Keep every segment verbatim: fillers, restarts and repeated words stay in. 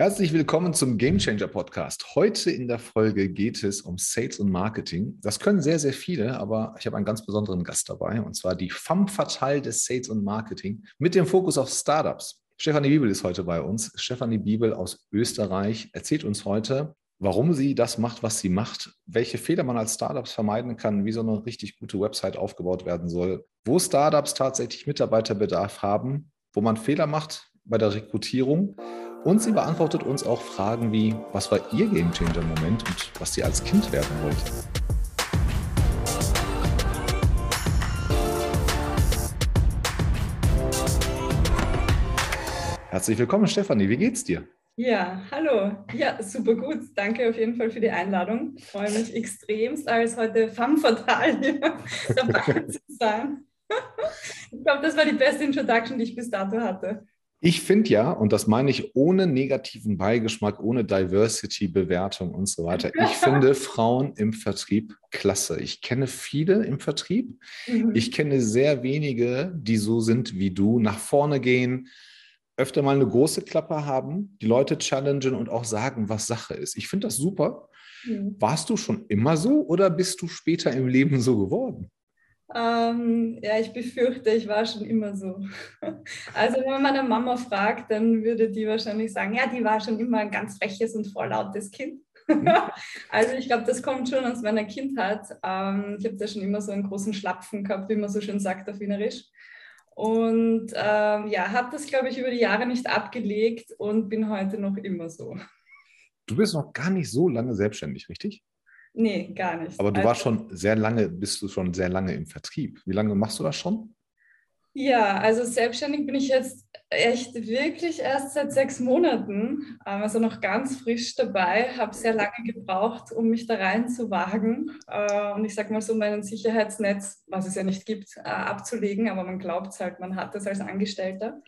Herzlich willkommen zum Gamechanger Podcast. Heute in der Folge geht es um Sales und Marketing. Das können sehr, sehr viele, aber ich habe einen ganz besonderen Gast dabei, und zwar die femme fatale des Sales und Marketing mit dem Fokus auf Startups. Stefanie Bibel ist heute bei uns. Stefanie Bibel aus Österreich erzählt uns heute, warum sie das macht, was sie macht, welche Fehler man als Startups vermeiden kann, wie so eine richtig gute Website aufgebaut werden soll, wo Startups tatsächlich Mitarbeiterbedarf haben, wo man Fehler macht bei der Rekrutierung. Und sie beantwortet uns auch Fragen wie, was war ihr Gamechanger-Moment und was ihr als Kind werden wollt. Herzlich willkommen, Stefanie. Wie geht's dir? Ja, hallo. Ja, super gut. Danke auf jeden Fall für die Einladung. Ich freue mich extremst, als heute femme fatale dabei zu sein. Ich glaube, das war die beste Introduction, die ich bis dato hatte. Ich finde ja, und das meine ich ohne negativen Beigeschmack, ohne Diversity-Bewertung und so weiter, ich finde Frauen im Vertrieb klasse. Ich kenne viele im Vertrieb. Mhm. Ich kenne sehr wenige, die so sind wie du, nach vorne gehen, öfter mal eine große Klappe haben, die Leute challengen und auch sagen, was Sache ist. Ich finde das super. Mhm. Warst du schon immer so oder bist du später im Leben so geworden? Ähm, ja, ich befürchte, ich war schon immer so. Also wenn man meine Mama fragt, dann würde die wahrscheinlich sagen, ja, die war schon immer ein ganz freches und vorlautes Kind. Also ich glaube, das kommt schon aus meiner Kindheit. Ähm, ich habe da schon immer so einen großen Schlapfen gehabt, wie man so schön sagt auf Wienerisch. Und ähm, ja, habe das, glaube ich, über die Jahre nicht abgelegt und bin heute noch immer so. Du bist noch gar nicht so lange selbstständig, richtig? Nee, gar nicht. Aber du also, warst schon sehr lange, bist du schon sehr lange im Vertrieb. Wie lange machst du das schon? Ja, also selbstständig bin ich jetzt echt wirklich erst seit sechs Monaten, also noch ganz frisch dabei. Habe sehr lange gebraucht, um mich da reinzuwagen und ich sage mal so, mein Sicherheitsnetz, was es ja nicht gibt, abzulegen, aber man glaubt es halt, man hat das als Angestellter.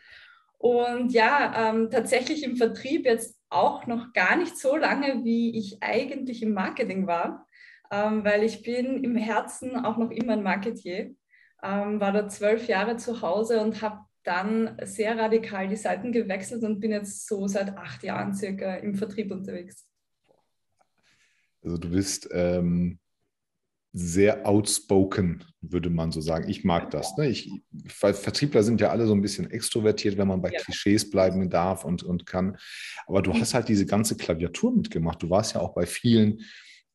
Und ja, ähm, tatsächlich im Vertrieb jetzt auch noch gar nicht so lange, wie ich eigentlich im Marketing war, ähm, weil ich bin im Herzen auch noch immer ein Marketier, ähm, war da zwölf Jahre zu Hause und habe dann sehr radikal die Seiten gewechselt und bin jetzt so seit acht Jahren circa im Vertrieb unterwegs. Also du bist ähm, sehr outspoken, würde man so sagen. Ich mag das. Ne? Ich, Vertriebler sind ja alle so ein bisschen extrovertiert, wenn man bei ja. Klischees bleiben darf und, und kann. Aber du hast halt diese ganze Klaviatur mitgemacht. Du warst ja auch bei vielen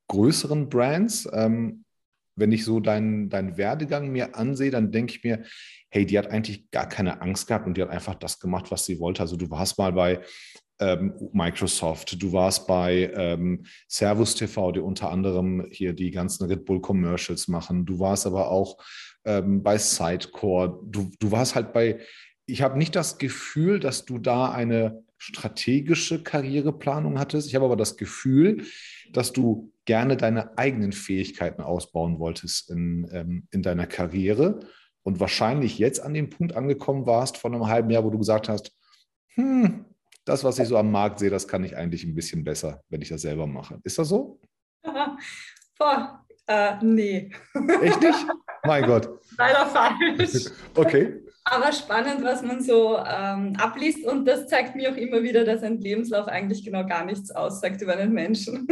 größeren Brands. Ähm, wenn ich so deinen, deinen Werdegang mir ansehe, dann denke ich mir, hey, die hat eigentlich gar keine Angst gehabt und die hat einfach das gemacht, was sie wollte. Also du warst mal bei Microsoft, du warst bei ähm, Servus T V, die unter anderem hier die ganzen Red Bull Commercials machen, du warst aber auch ähm, bei Sidecore, du, du warst halt bei, ich habe nicht das Gefühl, dass du da eine strategische Karriereplanung hattest, ich habe aber das Gefühl, dass du gerne deine eigenen Fähigkeiten ausbauen wolltest in, ähm, in deiner Karriere und wahrscheinlich jetzt an dem Punkt angekommen warst vor einem halben Jahr, wo du gesagt hast, hm, das, was ich so am Markt sehe, das kann ich eigentlich ein bisschen besser, wenn ich das selber mache. Ist das so? Boah, äh, nee. Echt nicht? Mein Gott. Leider falsch. Okay. Aber spannend, was man so ähm, abliest. Und das zeigt mir auch immer wieder, dass ein Lebenslauf eigentlich genau gar nichts aussagt über einen Menschen.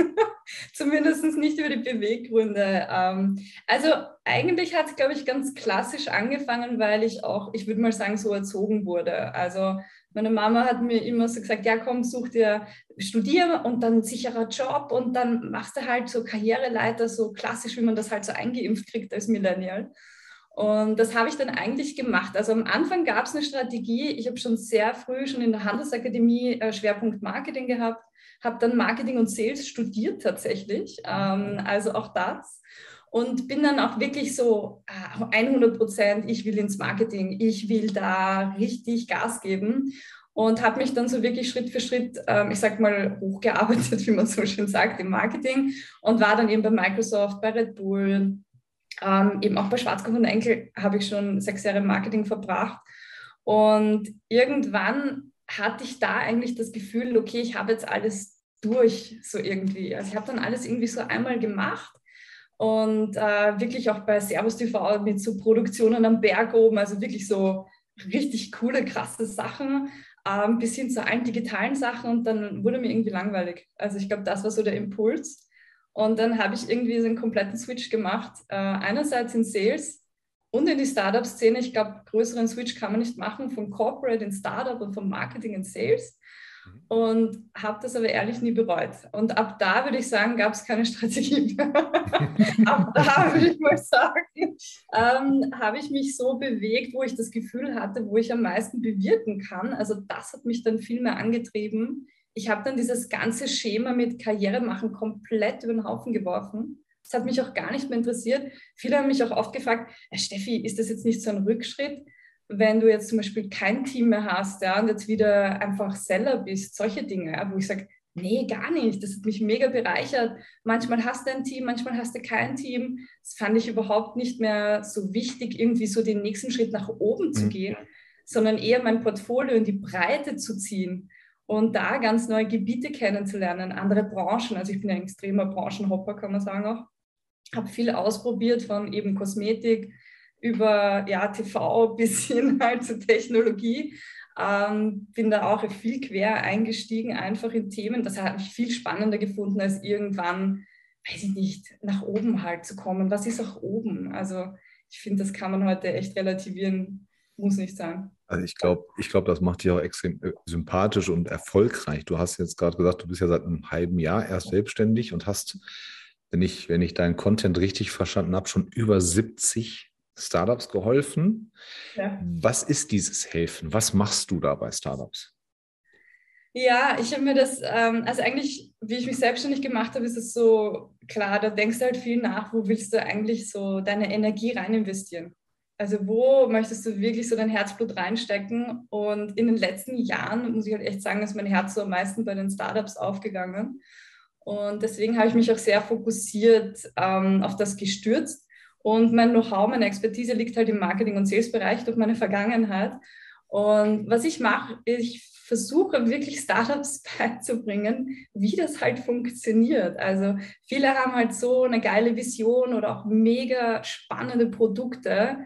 Zumindest nicht über die Beweggründe. Ähm, also eigentlich hat es, glaube ich, ganz klassisch angefangen, weil ich auch, ich würde mal sagen, so erzogen wurde. Also meine Mama hat mir immer so gesagt, ja komm, such dir, studier und dann sicherer Job und dann machst du halt so Karriereleiter, so klassisch, wie man das halt so eingeimpft kriegt als Millennial. Und das habe ich dann eigentlich gemacht. Also am Anfang gab es eine Strategie. Ich habe schon sehr früh, schon in der Handelsakademie, Schwerpunkt Marketing gehabt, habe dann Marketing und Sales studiert tatsächlich, also auch das. Und bin dann auch wirklich so hundert Prozent, ich will ins Marketing, ich will da richtig Gas geben und habe mich dann so wirklich Schritt für Schritt, ich sag mal, hochgearbeitet, wie man so schön sagt, im Marketing und war dann eben bei Microsoft, bei Red Bull, eben auch bei Schwarzkopf und Enkel habe ich schon sechs Jahre im Marketing verbracht und irgendwann hatte ich da eigentlich das Gefühl, okay, ich habe jetzt alles durch, so irgendwie. Also ich habe dann alles irgendwie so einmal gemacht. Und äh, wirklich auch bei Servus T V mit so Produktionen am Berg oben, also wirklich so richtig coole, krasse Sachen. ähm, bis hin zu allen digitalen Sachen, und dann wurde mir irgendwie langweilig. Also ich glaube, das war so der Impuls. Und dann habe ich irgendwie so einen kompletten Switch gemacht, äh, einerseits in Sales und in die Startup-Szene. Ich glaube, größeren Switch kann man nicht machen, von Corporate in Startup und vom Marketing in Sales. Und habe das aber ehrlich nie bereut. Und ab da würde ich sagen, gab es keine Strategie mehr. Ab da würde ich mal sagen, ähm, habe ich mich so bewegt, wo ich das Gefühl hatte, wo ich am meisten bewirken kann. Also das hat mich dann viel mehr angetrieben. Ich habe dann dieses ganze Schema mit Karriere machen komplett über den Haufen geworfen. Das hat mich auch gar nicht mehr interessiert. Viele haben mich auch oft gefragt, Steffi, ist das jetzt nicht so ein Rückschritt, wenn du jetzt zum Beispiel kein Team mehr hast, ja, und jetzt wieder einfach Seller bist, solche Dinge, ja, wo ich sage, nee, gar nicht, das hat mich mega bereichert. Manchmal hast du ein Team, manchmal hast du kein Team. Das fand ich überhaupt nicht mehr so wichtig, irgendwie so den nächsten Schritt nach oben zu gehen, mhm. sondern eher mein Portfolio in die Breite zu ziehen und da ganz neue Gebiete kennenzulernen, andere Branchen. Also ich bin ein extremer Branchenhopper, kann man sagen auch. Habe viel ausprobiert, von eben Kosmetik, über ja, T V bis hin halt zur Technologie. Ähm, bin da auch viel quer eingestiegen, einfach in Themen. Das habe ich viel spannender gefunden, als irgendwann, weiß ich nicht, nach oben halt zu kommen. Was ist auch oben? Also ich finde, das kann man heute echt relativieren, muss nicht sein. Also ich glaube, ich glaub, das macht dich auch extrem sympathisch und erfolgreich. Du hast jetzt gerade gesagt, du bist ja seit einem halben Jahr erst selbstständig und hast, wenn ich, wenn ich deinen Content richtig verstanden habe, schon über siebzig Startups geholfen. Ja. Was ist dieses Helfen? Was machst du da bei Startups? Ja, ich habe mir das, ähm, also eigentlich, wie ich mich selbstständig gemacht habe, ist es so, klar, da denkst du halt viel nach, wo willst du eigentlich so deine Energie rein investieren? Also wo möchtest du wirklich so dein Herzblut reinstecken? Und in den letzten Jahren, muss ich halt echt sagen, ist mein Herz so am meisten bei den Startups aufgegangen. Und deswegen habe ich mich auch sehr fokussiert ähm, auf das gestürzt. Und mein Know-how, meine Expertise liegt halt im Marketing- und Sales-Bereich durch meine Vergangenheit. Und was ich mache, ich versuche wirklich Startups beizubringen, wie das halt funktioniert. Also viele haben halt so eine geile Vision oder auch mega spannende Produkte,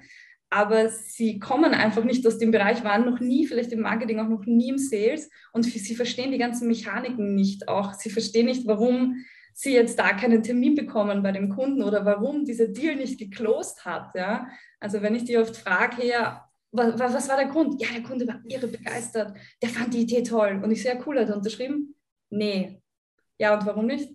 aber sie kommen einfach nicht aus dem Bereich, waren noch nie vielleicht im Marketing, auch noch nie im Sales, und sie verstehen die ganzen Mechaniken nicht auch. Sie verstehen nicht, warum sie jetzt da keinen Termin bekommen bei dem Kunden oder warum dieser Deal nicht geclosed hat. Ja? Also wenn ich die oft frage, hey, was, was war der Grund? Ja, der Kunde war irre begeistert, der fand die Idee toll. Und ich so, ja, cool, hat er unterschrieben? Nee. Ja, und warum nicht?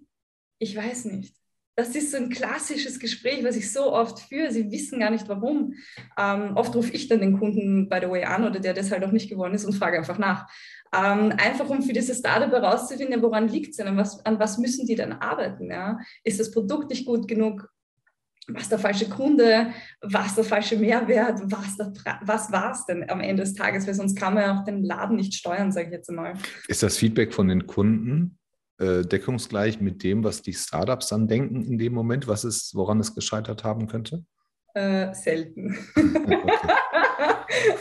Ich weiß nicht. Das ist so ein klassisches Gespräch, was ich so oft führe. Sie wissen gar nicht, warum. Ähm, oft rufe ich dann den Kunden, by the way, an oder der das halt auch nicht geworden ist und frage einfach nach. Ähm, einfach, um für dieses Startup herauszufinden, woran liegt es denn, an was, an was müssen die dann arbeiten? Ja? Ist das Produkt nicht gut genug? Was der falsche Kunde? Was der falsche Mehrwert? Was, was war es denn am Ende des Tages? Weil sonst kann man ja auch den Laden nicht steuern, sage ich jetzt mal. Ist das Feedback von den Kunden äh, deckungsgleich mit dem, was die Startups dann denken in dem Moment? Was ist, woran es gescheitert haben könnte? Äh, selten. Okay.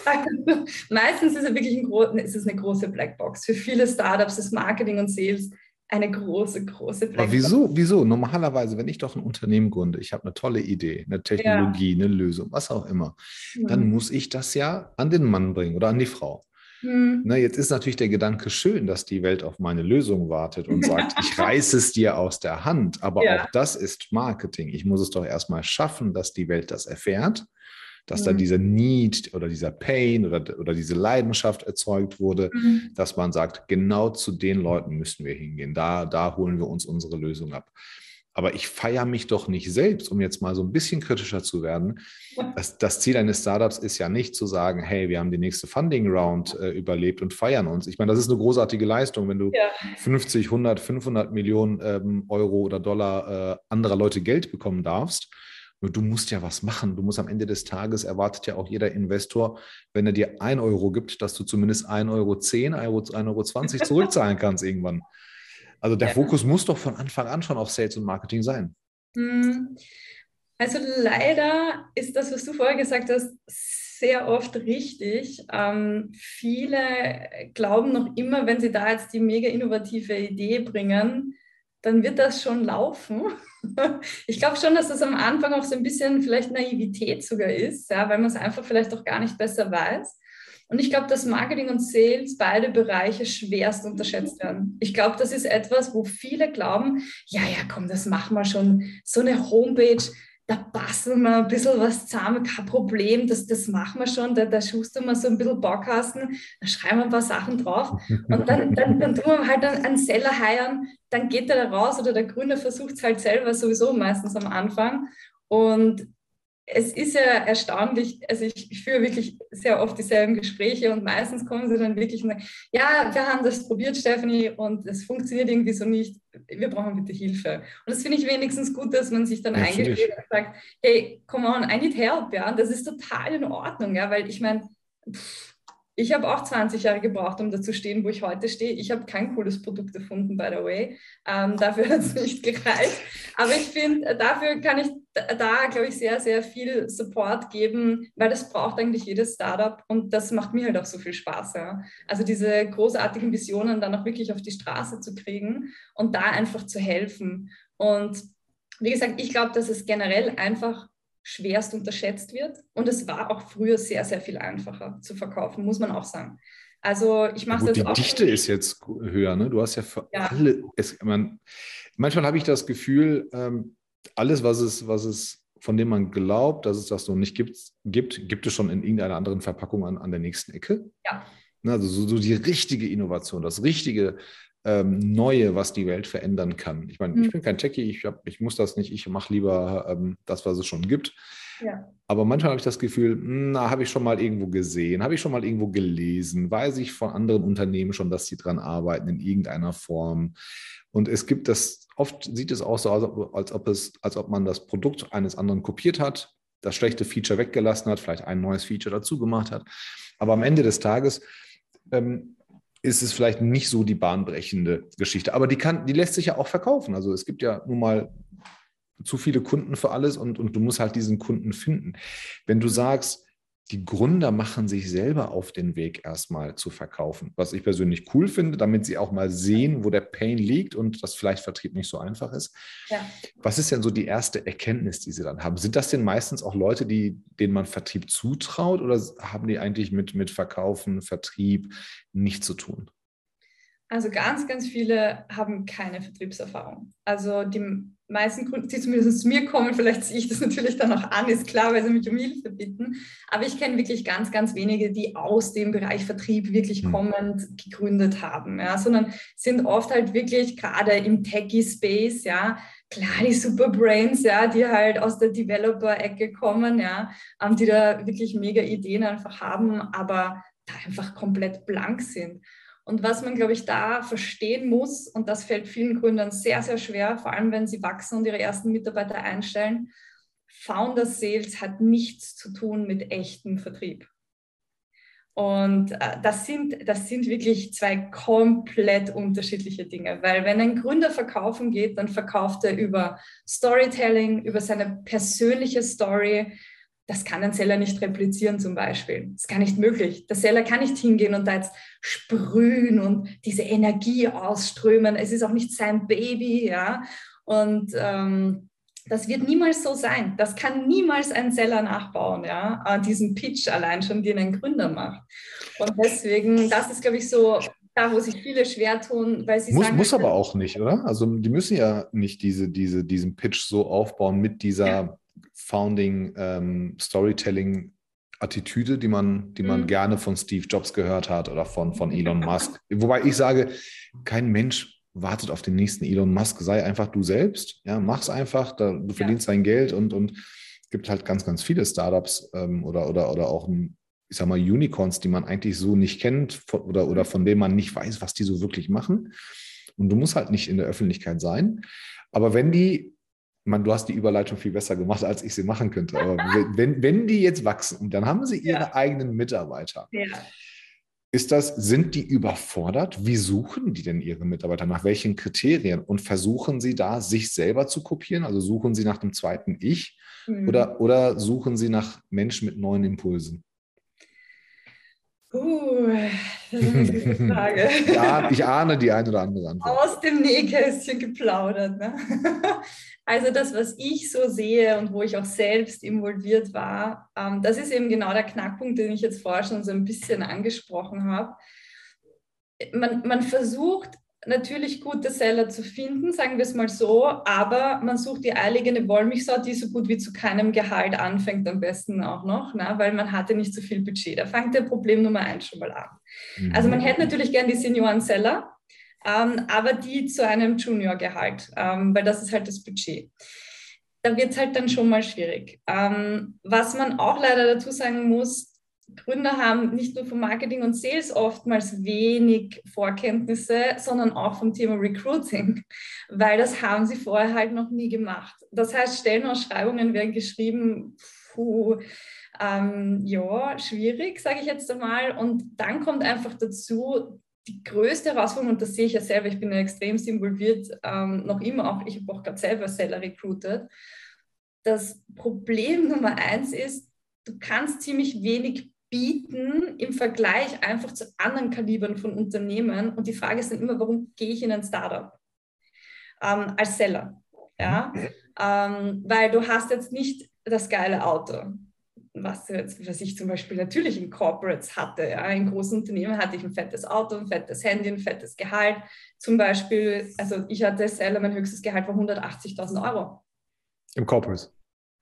Also, meistens ist es wirklich ein gro- ist es eine große Blackbox. Für viele Startups ist Marketing und Sales eine große, große Blackbox. Aber wieso? Wieso? Normalerweise, wenn ich doch ein Unternehmen gründe, ich habe eine tolle Idee, eine Technologie, ja, eine Lösung, was auch immer, mhm. dann muss ich das ja an den Mann bringen oder an die Frau. Mhm. Na, jetzt ist natürlich der Gedanke schön, dass die Welt auf meine Lösung wartet und sagt, ich reiße es dir aus der Hand. Aber ja. auch das ist Marketing. Ich muss es doch erstmal schaffen, dass die Welt das erfährt, dass mhm. da dieser Need oder dieser Pain oder, oder diese Leidenschaft erzeugt wurde, mhm. dass man sagt, genau zu den Leuten müssen wir hingehen, da, da holen wir uns unsere Lösung ab. Aber ich feiere mich doch nicht selbst, um jetzt mal so ein bisschen kritischer zu werden. Das, das Ziel eines Startups ist ja nicht zu sagen, hey, wir haben die nächste Funding-Round äh, überlebt und feiern uns. Ich meine, das ist eine großartige Leistung, wenn du ja. fünfzig, hundert, fünfhundert Millionen ähm, Euro oder Dollar äh, anderer Leute Geld bekommen darfst. Du musst ja was machen. Du musst am Ende des Tages, erwartet ja auch jeder Investor, wenn er dir ein Euro gibt, dass du zumindest ein Euro zehn, ein Euro zwanzig zurückzahlen kannst irgendwann. Also der ja. Fokus muss doch von Anfang an schon auf Sales und Marketing sein. Also leider ist das, was du vorher gesagt hast, sehr oft richtig. Ähm, viele glauben noch immer, wenn sie da jetzt die mega innovative Idee bringen, dann wird das schon laufen. Ich glaube schon, dass das am Anfang auch so ein bisschen vielleicht Naivität sogar ist, ja, weil man es einfach vielleicht auch gar nicht besser weiß. Und ich glaube, dass Marketing und Sales, beide Bereiche, schwerst unterschätzt werden. Ich glaube, das ist etwas, wo viele glauben, ja, ja, komm, das machen wir schon. So eine Homepage, da basteln wir ein bisschen was zusammen, kein Problem, das, das machen wir schon, da, da schustern wir so ein bisschen Baukasten, da schreiben wir ein paar Sachen drauf und dann, dann, dann tun wir halt einen Seller heiern, dann geht er da raus oder der Gründer versucht es halt selber sowieso meistens am Anfang. Und es ist ja erstaunlich, also ich, ich führe wirklich sehr oft dieselben Gespräche und meistens kommen sie dann wirklich und sagen, ja, wir haben das probiert, Stefanie, und es funktioniert irgendwie so nicht, wir brauchen bitte Hilfe. Und das finde ich wenigstens gut, dass man sich dann eingesteht und sagt, hey, come on, I need help, ja, und das ist total in Ordnung, ja, weil ich meine, ich habe auch zwanzig Jahre gebraucht, um da zu stehen, wo ich heute stehe. Ich habe kein cooles Produkt erfunden, by the way. Ähm, dafür hat es nicht gereicht. Aber ich finde, dafür kann ich da, glaube ich, sehr, sehr viel Support geben, weil das braucht eigentlich jedes Startup und das macht mir halt auch so viel Spaß. Ja. Also diese großartigen Visionen dann auch wirklich auf die Straße zu kriegen und da einfach zu helfen. Und wie gesagt, ich glaube, dass es generell einfach schwerst unterschätzt wird. Und es war auch früher sehr, sehr viel einfacher zu verkaufen, muss man auch sagen. Also ich mache das auch. Die Dichte ist jetzt höher, ne? Du hast ja für ja. alle, es, man, manchmal habe ich das Gefühl, ähm, alles, was es, was es, von dem man glaubt, dass es das noch nicht gibt, gibt, gibt es schon in irgendeiner anderen Verpackung an, an der nächsten Ecke. Ja. Also so, so die richtige Innovation, das richtige Ähm, Neue, was die Welt verändern kann. Ich meine, mhm. ich bin kein Techie, ich, hab, ich muss das nicht, ich mache lieber ähm, das, was es schon gibt. Ja. Aber manchmal habe ich das Gefühl, na, habe ich schon mal irgendwo gesehen, habe ich schon mal irgendwo gelesen, weiß ich von anderen Unternehmen schon, dass sie dran arbeiten in irgendeiner Form. Und es gibt das, oft sieht es auch so aus, als ob, es, als ob man das Produkt eines anderen kopiert hat, das schlechte Feature weggelassen hat, vielleicht ein neues Feature dazu gemacht hat. Aber am Ende des Tages ähm, ist es vielleicht nicht so die bahnbrechende Geschichte. Aber die kann, die lässt sich ja auch verkaufen. Also es gibt ja nun mal zu viele Kunden für alles und, und du musst halt diesen Kunden finden. Wenn du sagst, die Gründer machen sich selber auf den Weg, erstmal zu verkaufen, was ich persönlich cool finde, damit sie auch mal sehen, wo der Pain liegt und dass vielleicht Vertrieb nicht so einfach ist. Ja. Was ist denn so die erste Erkenntnis, die sie dann haben? Sind das denn meistens auch Leute, die, denen man Vertrieb zutraut, oder haben die eigentlich mit, mit Verkaufen, Vertrieb nichts zu tun? Also ganz, ganz viele haben keine Vertriebserfahrung. Also die meisten Kunden, die zumindest zu mir kommen, vielleicht ziehe ich das natürlich dann auch an, ist klar, weil sie mich um Hilfe bitten. Aber ich kenne wirklich ganz, ganz wenige, die aus dem Bereich Vertrieb wirklich kommend gegründet haben, ja, sondern sind oft halt wirklich gerade im Techie-Space, ja, klar, die Superbrains, ja, die halt aus der Developer-Ecke kommen, ja, die da wirklich mega Ideen einfach haben, aber da einfach komplett blank sind. Und was man, glaube ich, da verstehen muss, und das fällt vielen Gründern sehr, sehr schwer, vor allem wenn sie wachsen und ihre ersten Mitarbeiter einstellen, Founder Sales hat nichts zu tun mit echtem Vertrieb. Und das sind, das sind wirklich zwei komplett unterschiedliche Dinge, weil wenn ein Gründer verkaufen geht, dann verkauft er über Storytelling, über seine persönliche Story. Das kann ein Seller nicht replizieren zum Beispiel. Das ist gar nicht möglich. Der Seller kann nicht hingehen und da jetzt sprühen und diese Energie ausströmen. Es ist auch nicht sein Baby, ja. Und ähm, das wird niemals so sein. Das kann niemals ein Seller nachbauen, ja. Diesen Pitch allein schon, den ein Gründer macht. Und deswegen, das ist, glaube ich, so da, wo sich viele schwer tun, weil sie muss, sagen... Muss aber auch nicht, oder? Also die müssen ja nicht diese, diese, diesen Pitch so aufbauen mit dieser... Ja. Founding, ähm, Storytelling-Attitüde, die man, die man mhm. gerne von Steve Jobs gehört hat oder von, von Elon Musk. Wobei ich sage, kein Mensch wartet auf den nächsten Elon Musk. Sei einfach du selbst. Ja, mach's einfach. Da, du verdienst ja. dein Geld und, und es gibt halt ganz, ganz viele Startups ähm, oder, oder, oder auch, ich sag mal, Unicorns, die man eigentlich so nicht kennt von, oder, oder von denen man nicht weiß, was die so wirklich machen. Und du musst halt nicht in der Öffentlichkeit sein. Aber wenn die Man, du hast die Überleitung viel besser gemacht, als ich sie machen könnte. Aber wenn, wenn die jetzt wachsen und dann haben sie ihre ja. eigenen Mitarbeiter, ja. ist das, sind die überfordert? Wie suchen die denn ihre Mitarbeiter? Nach welchen Kriterien? Und versuchen sie da, sich selber zu kopieren? Also suchen sie nach dem zweiten Ich mhm. oder, oder suchen sie nach Menschen mit neuen Impulsen? Uh, das ist eine gute Frage. Ja, ich ahne die ein oder andere Antwort. Aus dem Nähkästchen geplaudert. Ne? Also das, was ich so sehe und wo ich auch selbst involviert war, ähm, das ist eben genau der Knackpunkt, den ich jetzt vorher schon so ein bisschen angesprochen habe. Man, man versucht natürlich gute Seller zu finden, sagen wir es mal so, aber man sucht die eierlegende Wollmilchsau, die so gut wie zu keinem Gehalt anfängt, am besten auch noch, ne? Weil man hatte nicht so viel Budget. Da fängt der Problem Nummer eins schon mal an. Mhm. Also man hätte natürlich gern die Senioren-Seller, ähm, aber die zu einem Junior-Gehalt, ähm, weil das ist halt das Budget. Da wird es halt dann schon mal schwierig. Ähm, was man auch leider dazu sagen muss, Gründer haben nicht nur vom Marketing und Sales oftmals wenig Vorkenntnisse, sondern auch vom Thema Recruiting, weil das haben sie vorher halt noch nie gemacht. Das heißt, Stellenausschreibungen werden geschrieben, puh, ähm, ja, schwierig, sage ich jetzt einmal. Und dann kommt einfach dazu die größte Herausforderung, und das sehe ich ja selber, ich bin ja extremst involviert, ähm, noch immer auch, ich habe auch gerade selber Seller recruited. Das Problem Nummer eins ist, du kannst ziemlich wenig bieten im Vergleich einfach zu anderen Kalibern von Unternehmen. Und die Frage ist dann immer, warum gehe ich in ein Startup ähm, als Seller? Ja? Ähm, weil du hast jetzt nicht das geile Auto, was, jetzt, was ich zum Beispiel natürlich in Corporates hatte. Ja? In großen Unternehmen hatte ich ein fettes Auto, ein fettes Handy, ein fettes Gehalt. Zum Beispiel, also ich hatte als Seller, mein höchstes Gehalt war hundertachtzigtausend Euro. Im Corporate?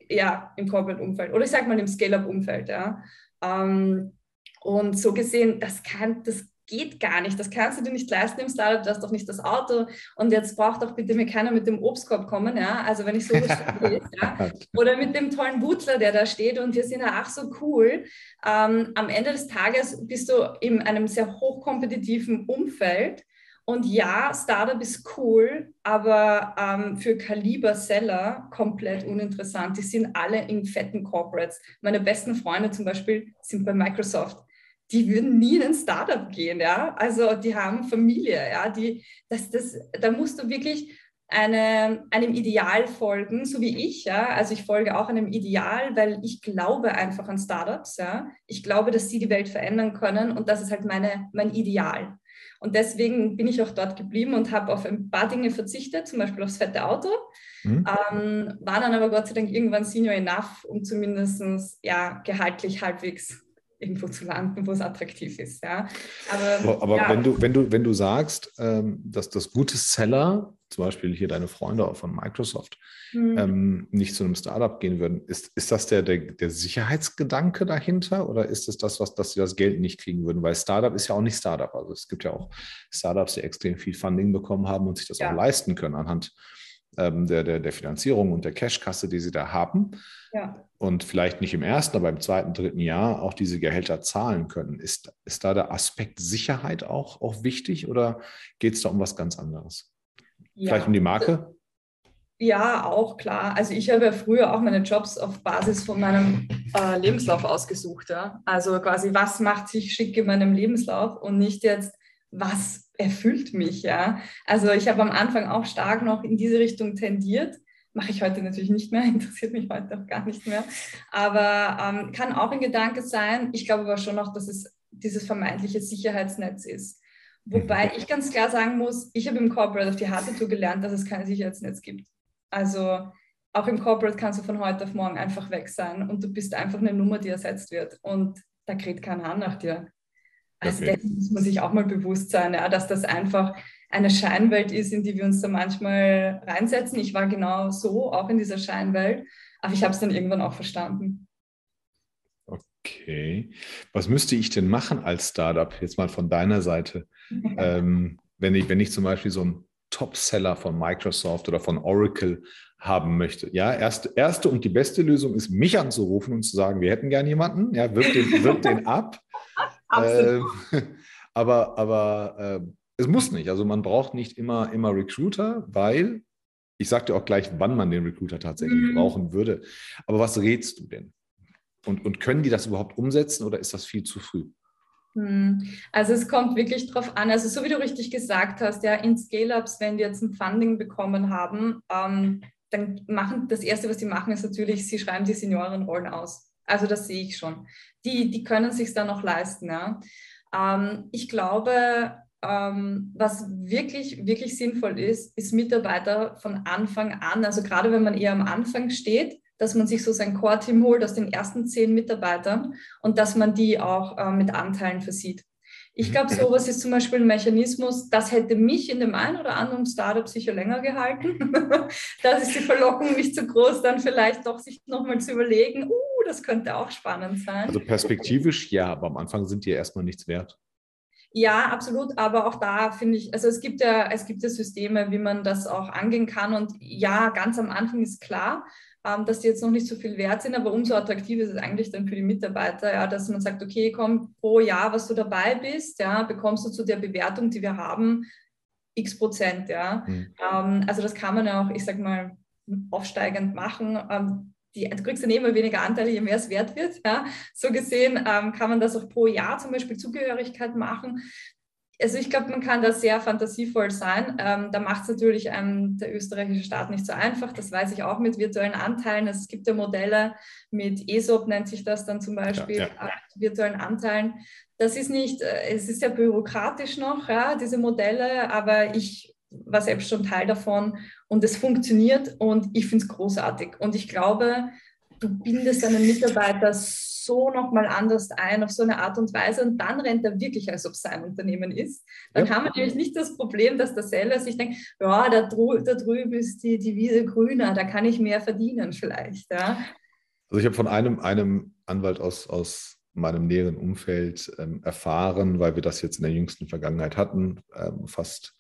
Ja, im Corporate-Umfeld. Oder ich sage mal im Scale-Up-Umfeld, ja. Um, und so gesehen, das, kann, das geht gar nicht, das kannst du dir nicht leisten im Startup, du hast doch nicht das Auto und jetzt braucht doch bitte mir keiner mit dem Obstkorb kommen, ja, also wenn ich so stehe, ja? Oder mit dem tollen Butler, der da steht und wir sind ja ach so cool, um, am Ende des Tages bist du in einem sehr hochkompetitiven Umfeld und ja, Startup ist cool, aber ähm, für Kaliber-Seller komplett uninteressant. Die sind alle in fetten Corporates. Meine besten Freunde zum Beispiel sind bei Microsoft. Die würden nie in ein Startup gehen, ja. Also die haben Familie, ja. Die, das, das, da musst du wirklich eine, einem Ideal folgen, so wie ich, ja. Also ich folge auch einem Ideal, weil ich glaube einfach an Startups, ja. Ich glaube, dass sie die Welt verändern können und das ist halt meine, mein Ideal. Und deswegen bin ich auch dort geblieben und habe auf ein paar Dinge verzichtet, zum Beispiel aufs fette Auto. Mhm. Ähm, war dann aber Gott sei Dank irgendwann senior enough, um zumindest ja, gehaltlich halbwegs irgendwo zu landen, wo es attraktiv ist. Ja. Aber, aber ja. Wenn du, wenn du, wenn du sagst, ähm, dass das gute Seller, zum Beispiel hier deine Freunde auch von Microsoft, mhm. ähm, nicht zu einem Startup gehen würden, ist, ist das der, der, der Sicherheitsgedanke dahinter oder ist es das, was, dass sie das Geld nicht kriegen würden? Weil Startup ist ja auch nicht Startup. Also es gibt ja auch Startups, die extrem viel Funding bekommen haben und sich das ja. auch leisten können anhand ähm, der, der, der Finanzierung und der Cashkasse, die sie da haben. Ja. Und vielleicht nicht im ersten, aber im zweiten, dritten Jahr auch diese Gehälter zahlen können. Ist, ist da der Aspekt Sicherheit auch, auch wichtig oder geht es da um was ganz anderes? Ja. Vielleicht um die Marke? Ja, auch klar. Also ich habe ja früher auch meine Jobs auf Basis von meinem äh, Lebenslauf ausgesucht. Ja? Also quasi, was macht sich schick in meinem Lebenslauf und nicht jetzt, was erfüllt mich. Ja? Also ich habe am Anfang auch stark noch in diese Richtung tendiert. Mache ich heute natürlich nicht mehr, interessiert mich heute auch gar nicht mehr. Aber ähm, kann auch ein Gedanke sein. Ich glaube aber schon auch, dass es dieses vermeintliche Sicherheitsnetz ist. Wobei ich ganz klar sagen muss, ich habe im Corporate auf die harte Tour gelernt, dass es kein Sicherheitsnetz gibt. Also auch im Corporate kannst du von heute auf morgen einfach weg sein und du bist einfach eine Nummer, die ersetzt wird. Und da kräht kein Hahn nach dir. Also okay. Dessen muss man sich auch mal bewusst sein, ja, dass das einfach eine Scheinwelt ist, in die wir uns da manchmal reinsetzen. Ich war genau so auch in dieser Scheinwelt, aber ich habe es dann irgendwann auch verstanden. Okay. Was müsste ich denn machen als Startup, jetzt mal von deiner Seite, ähm, wenn ich, wenn ich zum Beispiel so einen Top-Seller von Microsoft oder von Oracle haben möchte? Ja, erst, erste und die beste Lösung ist, mich anzurufen und zu sagen, wir hätten gern jemanden, ja, wirb den, wirb den ab. Absolut. Ähm, aber aber äh, es muss nicht. Also man braucht nicht immer, immer Recruiter, weil, ich sage dir auch gleich, wann man den Recruiter tatsächlich mhm. brauchen würde. Aber was rätst du denn? Und, und können die das überhaupt umsetzen oder ist das viel zu früh? Also es kommt wirklich drauf an. Also so wie du richtig gesagt hast, ja, in Scale-Ups, wenn die jetzt ein Funding bekommen haben, ähm, dann machen das Erste, was die machen, ist natürlich, sie schreiben die Seniorenrollen aus. Also das sehe ich schon. Die, die können es sich dann noch leisten. Ja. Ähm, ich glaube, ähm, was wirklich, wirklich sinnvoll ist, ist Mitarbeiter von Anfang an, also gerade wenn man eher am Anfang steht, dass man sich so sein Core-Team holt aus den ersten zehn Mitarbeitern und dass man die auch äh, mit Anteilen versieht. Ich glaube, sowas ist zum Beispiel ein Mechanismus, das hätte mich in dem einen oder anderen Startup sicher länger gehalten. Da ist die Verlockung nicht so groß, dann vielleicht doch sich nochmal zu überlegen, uh, das könnte auch spannend sein. Also perspektivisch ja, aber am Anfang sind die erstmal nichts wert. Ja, absolut, aber auch da finde ich, also es gibt ja, es gibt ja Systeme, wie man das auch angehen kann und ja, ganz am Anfang ist klar, dass die jetzt noch nicht so viel wert sind, aber umso attraktiver ist es eigentlich dann für die Mitarbeiter, ja, dass man sagt, okay, komm, pro Jahr, was du dabei bist, ja, bekommst du zu der Bewertung, die wir haben, x Prozent. Ja. Mhm. Ähm, also das kann man ja auch, ich sag mal, aufsteigend machen. Ähm, die, du kriegst dann immer weniger Anteile, je mehr es wert wird. Ja. So gesehen ähm, kann man das auch pro Jahr zum Beispiel Zugehörigkeit machen. Also ich glaube, man kann da sehr fantasievoll sein. Ähm, da macht es natürlich einem der österreichische Staat nicht so einfach. Das weiß ich auch mit virtuellen Anteilen. Also es gibt ja Modelle mit E S O P, nennt sich das dann zum Beispiel, ja, ja, ja. virtuellen Anteilen. Das ist nicht, äh, es ist ja bürokratisch noch, ja, diese Modelle, aber ich war selbst schon Teil davon und es funktioniert und ich finde es großartig. Und ich glaube, du bindest deinen Mitarbeiter so nochmal anders ein, auf so eine Art und Weise und dann rennt er wirklich, als ob es sein Unternehmen ist. Dann ja. haben wir natürlich nicht das Problem, dass der Seller sich denkt, ja, da, drü- da drüben ist die, die Wiese grüner, da kann ich mehr verdienen vielleicht. Ja. Also ich habe von einem, einem Anwalt aus, aus meinem näheren Umfeld ähm, erfahren, weil wir das jetzt in der jüngsten Vergangenheit hatten, ähm, fast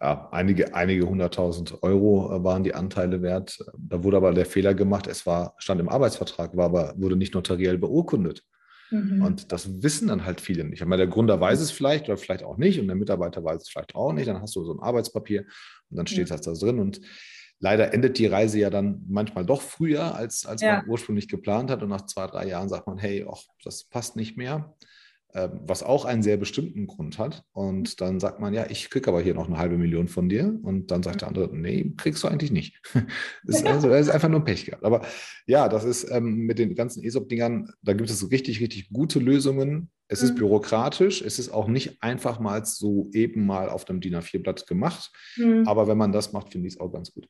ja, einige, einige hunderttausend Euro waren die Anteile wert. Da wurde aber der Fehler gemacht, es war, stand im Arbeitsvertrag, war aber, wurde nicht notariell beurkundet. Mhm. Und das wissen dann halt viele nicht. Ich meine, der Gründer weiß es vielleicht oder vielleicht auch nicht und der Mitarbeiter weiß es vielleicht auch nicht. Dann hast du so ein Arbeitspapier und dann steht ja. das da drin. Und leider endet die Reise ja dann manchmal doch früher, als, als ja. man ursprünglich geplant hat. Und nach zwei, drei Jahren sagt man, hey, och, das passt nicht mehr. Was auch einen sehr bestimmten Grund hat. Und dann sagt man, ja, ich kriege aber hier noch eine halbe Million von dir. Und dann sagt der andere, nee, kriegst du eigentlich nicht. Das ist, also, das ist einfach nur Pech gehabt. Aber ja, das ist ähm, mit den ganzen E S O P-Dingern, da gibt es richtig, richtig gute Lösungen. Es mhm. ist bürokratisch. Es ist auch nicht einfach mal so eben mal auf einem D I N A vier Blatt gemacht. Mhm. Aber wenn man das macht, finde ich es auch ganz gut.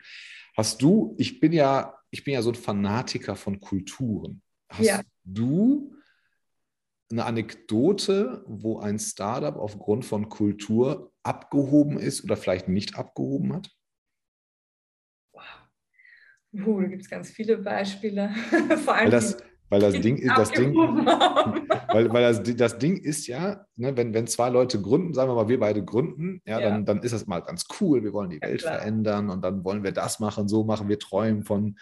Hast du, ich bin ja, ich bin ja so ein Fanatiker von Kulturen. Hast ja. du... eine Anekdote, wo ein Startup aufgrund von Kultur abgehoben ist oder vielleicht nicht abgehoben hat? Wow. Uh, da gibt es ganz viele Beispiele. Vor allem weil das, weil das Ding, das Ding, weil, weil das, das Ding ist ja, ne, wenn, wenn zwei Leute gründen, sagen wir mal, wir beide gründen, ja, ja. Dann, dann ist das mal ganz cool. Wir wollen die Welt ja, verändern und dann wollen wir das machen, so machen wir träumen von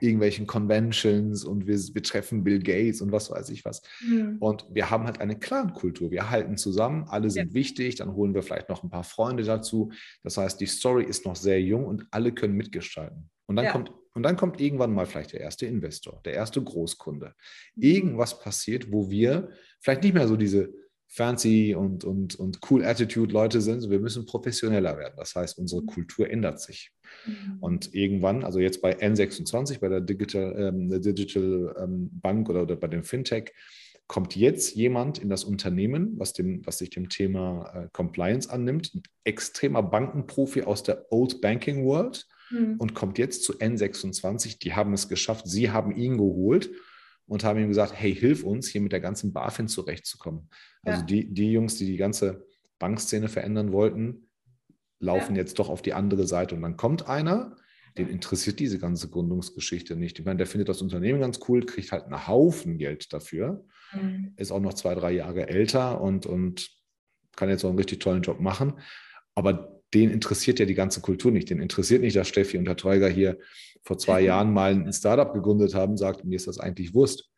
irgendwelchen Conventions und wir, wir treffen Bill Gates und was weiß ich was. Mhm. Und wir haben halt eine Clan-Kultur. Wir halten zusammen, alle sind ja. wichtig, dann holen wir vielleicht noch ein paar Freunde dazu. Das heißt, die Story ist noch sehr jung und alle können mitgestalten. Und dann, ja. kommt, und dann kommt irgendwann mal vielleicht der erste Investor, der erste Großkunde. Irgendwas passiert, wo wir vielleicht nicht mehr so diese fancy und, und, und cool Attitude-Leute sind. Wir müssen professioneller werden. Das heißt, unsere Kultur ändert sich. Mhm. Und irgendwann, also jetzt bei N sechsundzwanzig, bei der Digital, ähm, der Digital ähm, Bank oder, oder bei dem Fintech, kommt jetzt jemand in das Unternehmen, was, dem, was sich dem Thema äh, Compliance annimmt, ein extremer Bankenprofi aus der Old Banking World mhm. und kommt jetzt zu N sechsundzwanzig. Die haben es geschafft, sie haben ihn geholt und haben ihm gesagt, hey, hilf uns, hier mit der ganzen BaFin zurechtzukommen. Also ja. die, die Jungs, die die ganze Bankszene verändern wollten, laufen ja. jetzt doch auf die andere Seite. Und dann kommt einer, den interessiert diese ganze Gründungsgeschichte nicht. Ich meine, der findet das Unternehmen ganz cool, kriegt halt einen Haufen Geld dafür, mhm. ist auch noch zwei, drei Jahre älter und, und kann jetzt auch einen richtig tollen Job machen. Aber den interessiert ja die ganze Kultur nicht. Den interessiert nicht, dass Steffi und der Teuger hier vor zwei Jahren mal ein Startup gegründet haben, sagt, mir ist das eigentlich Wurst.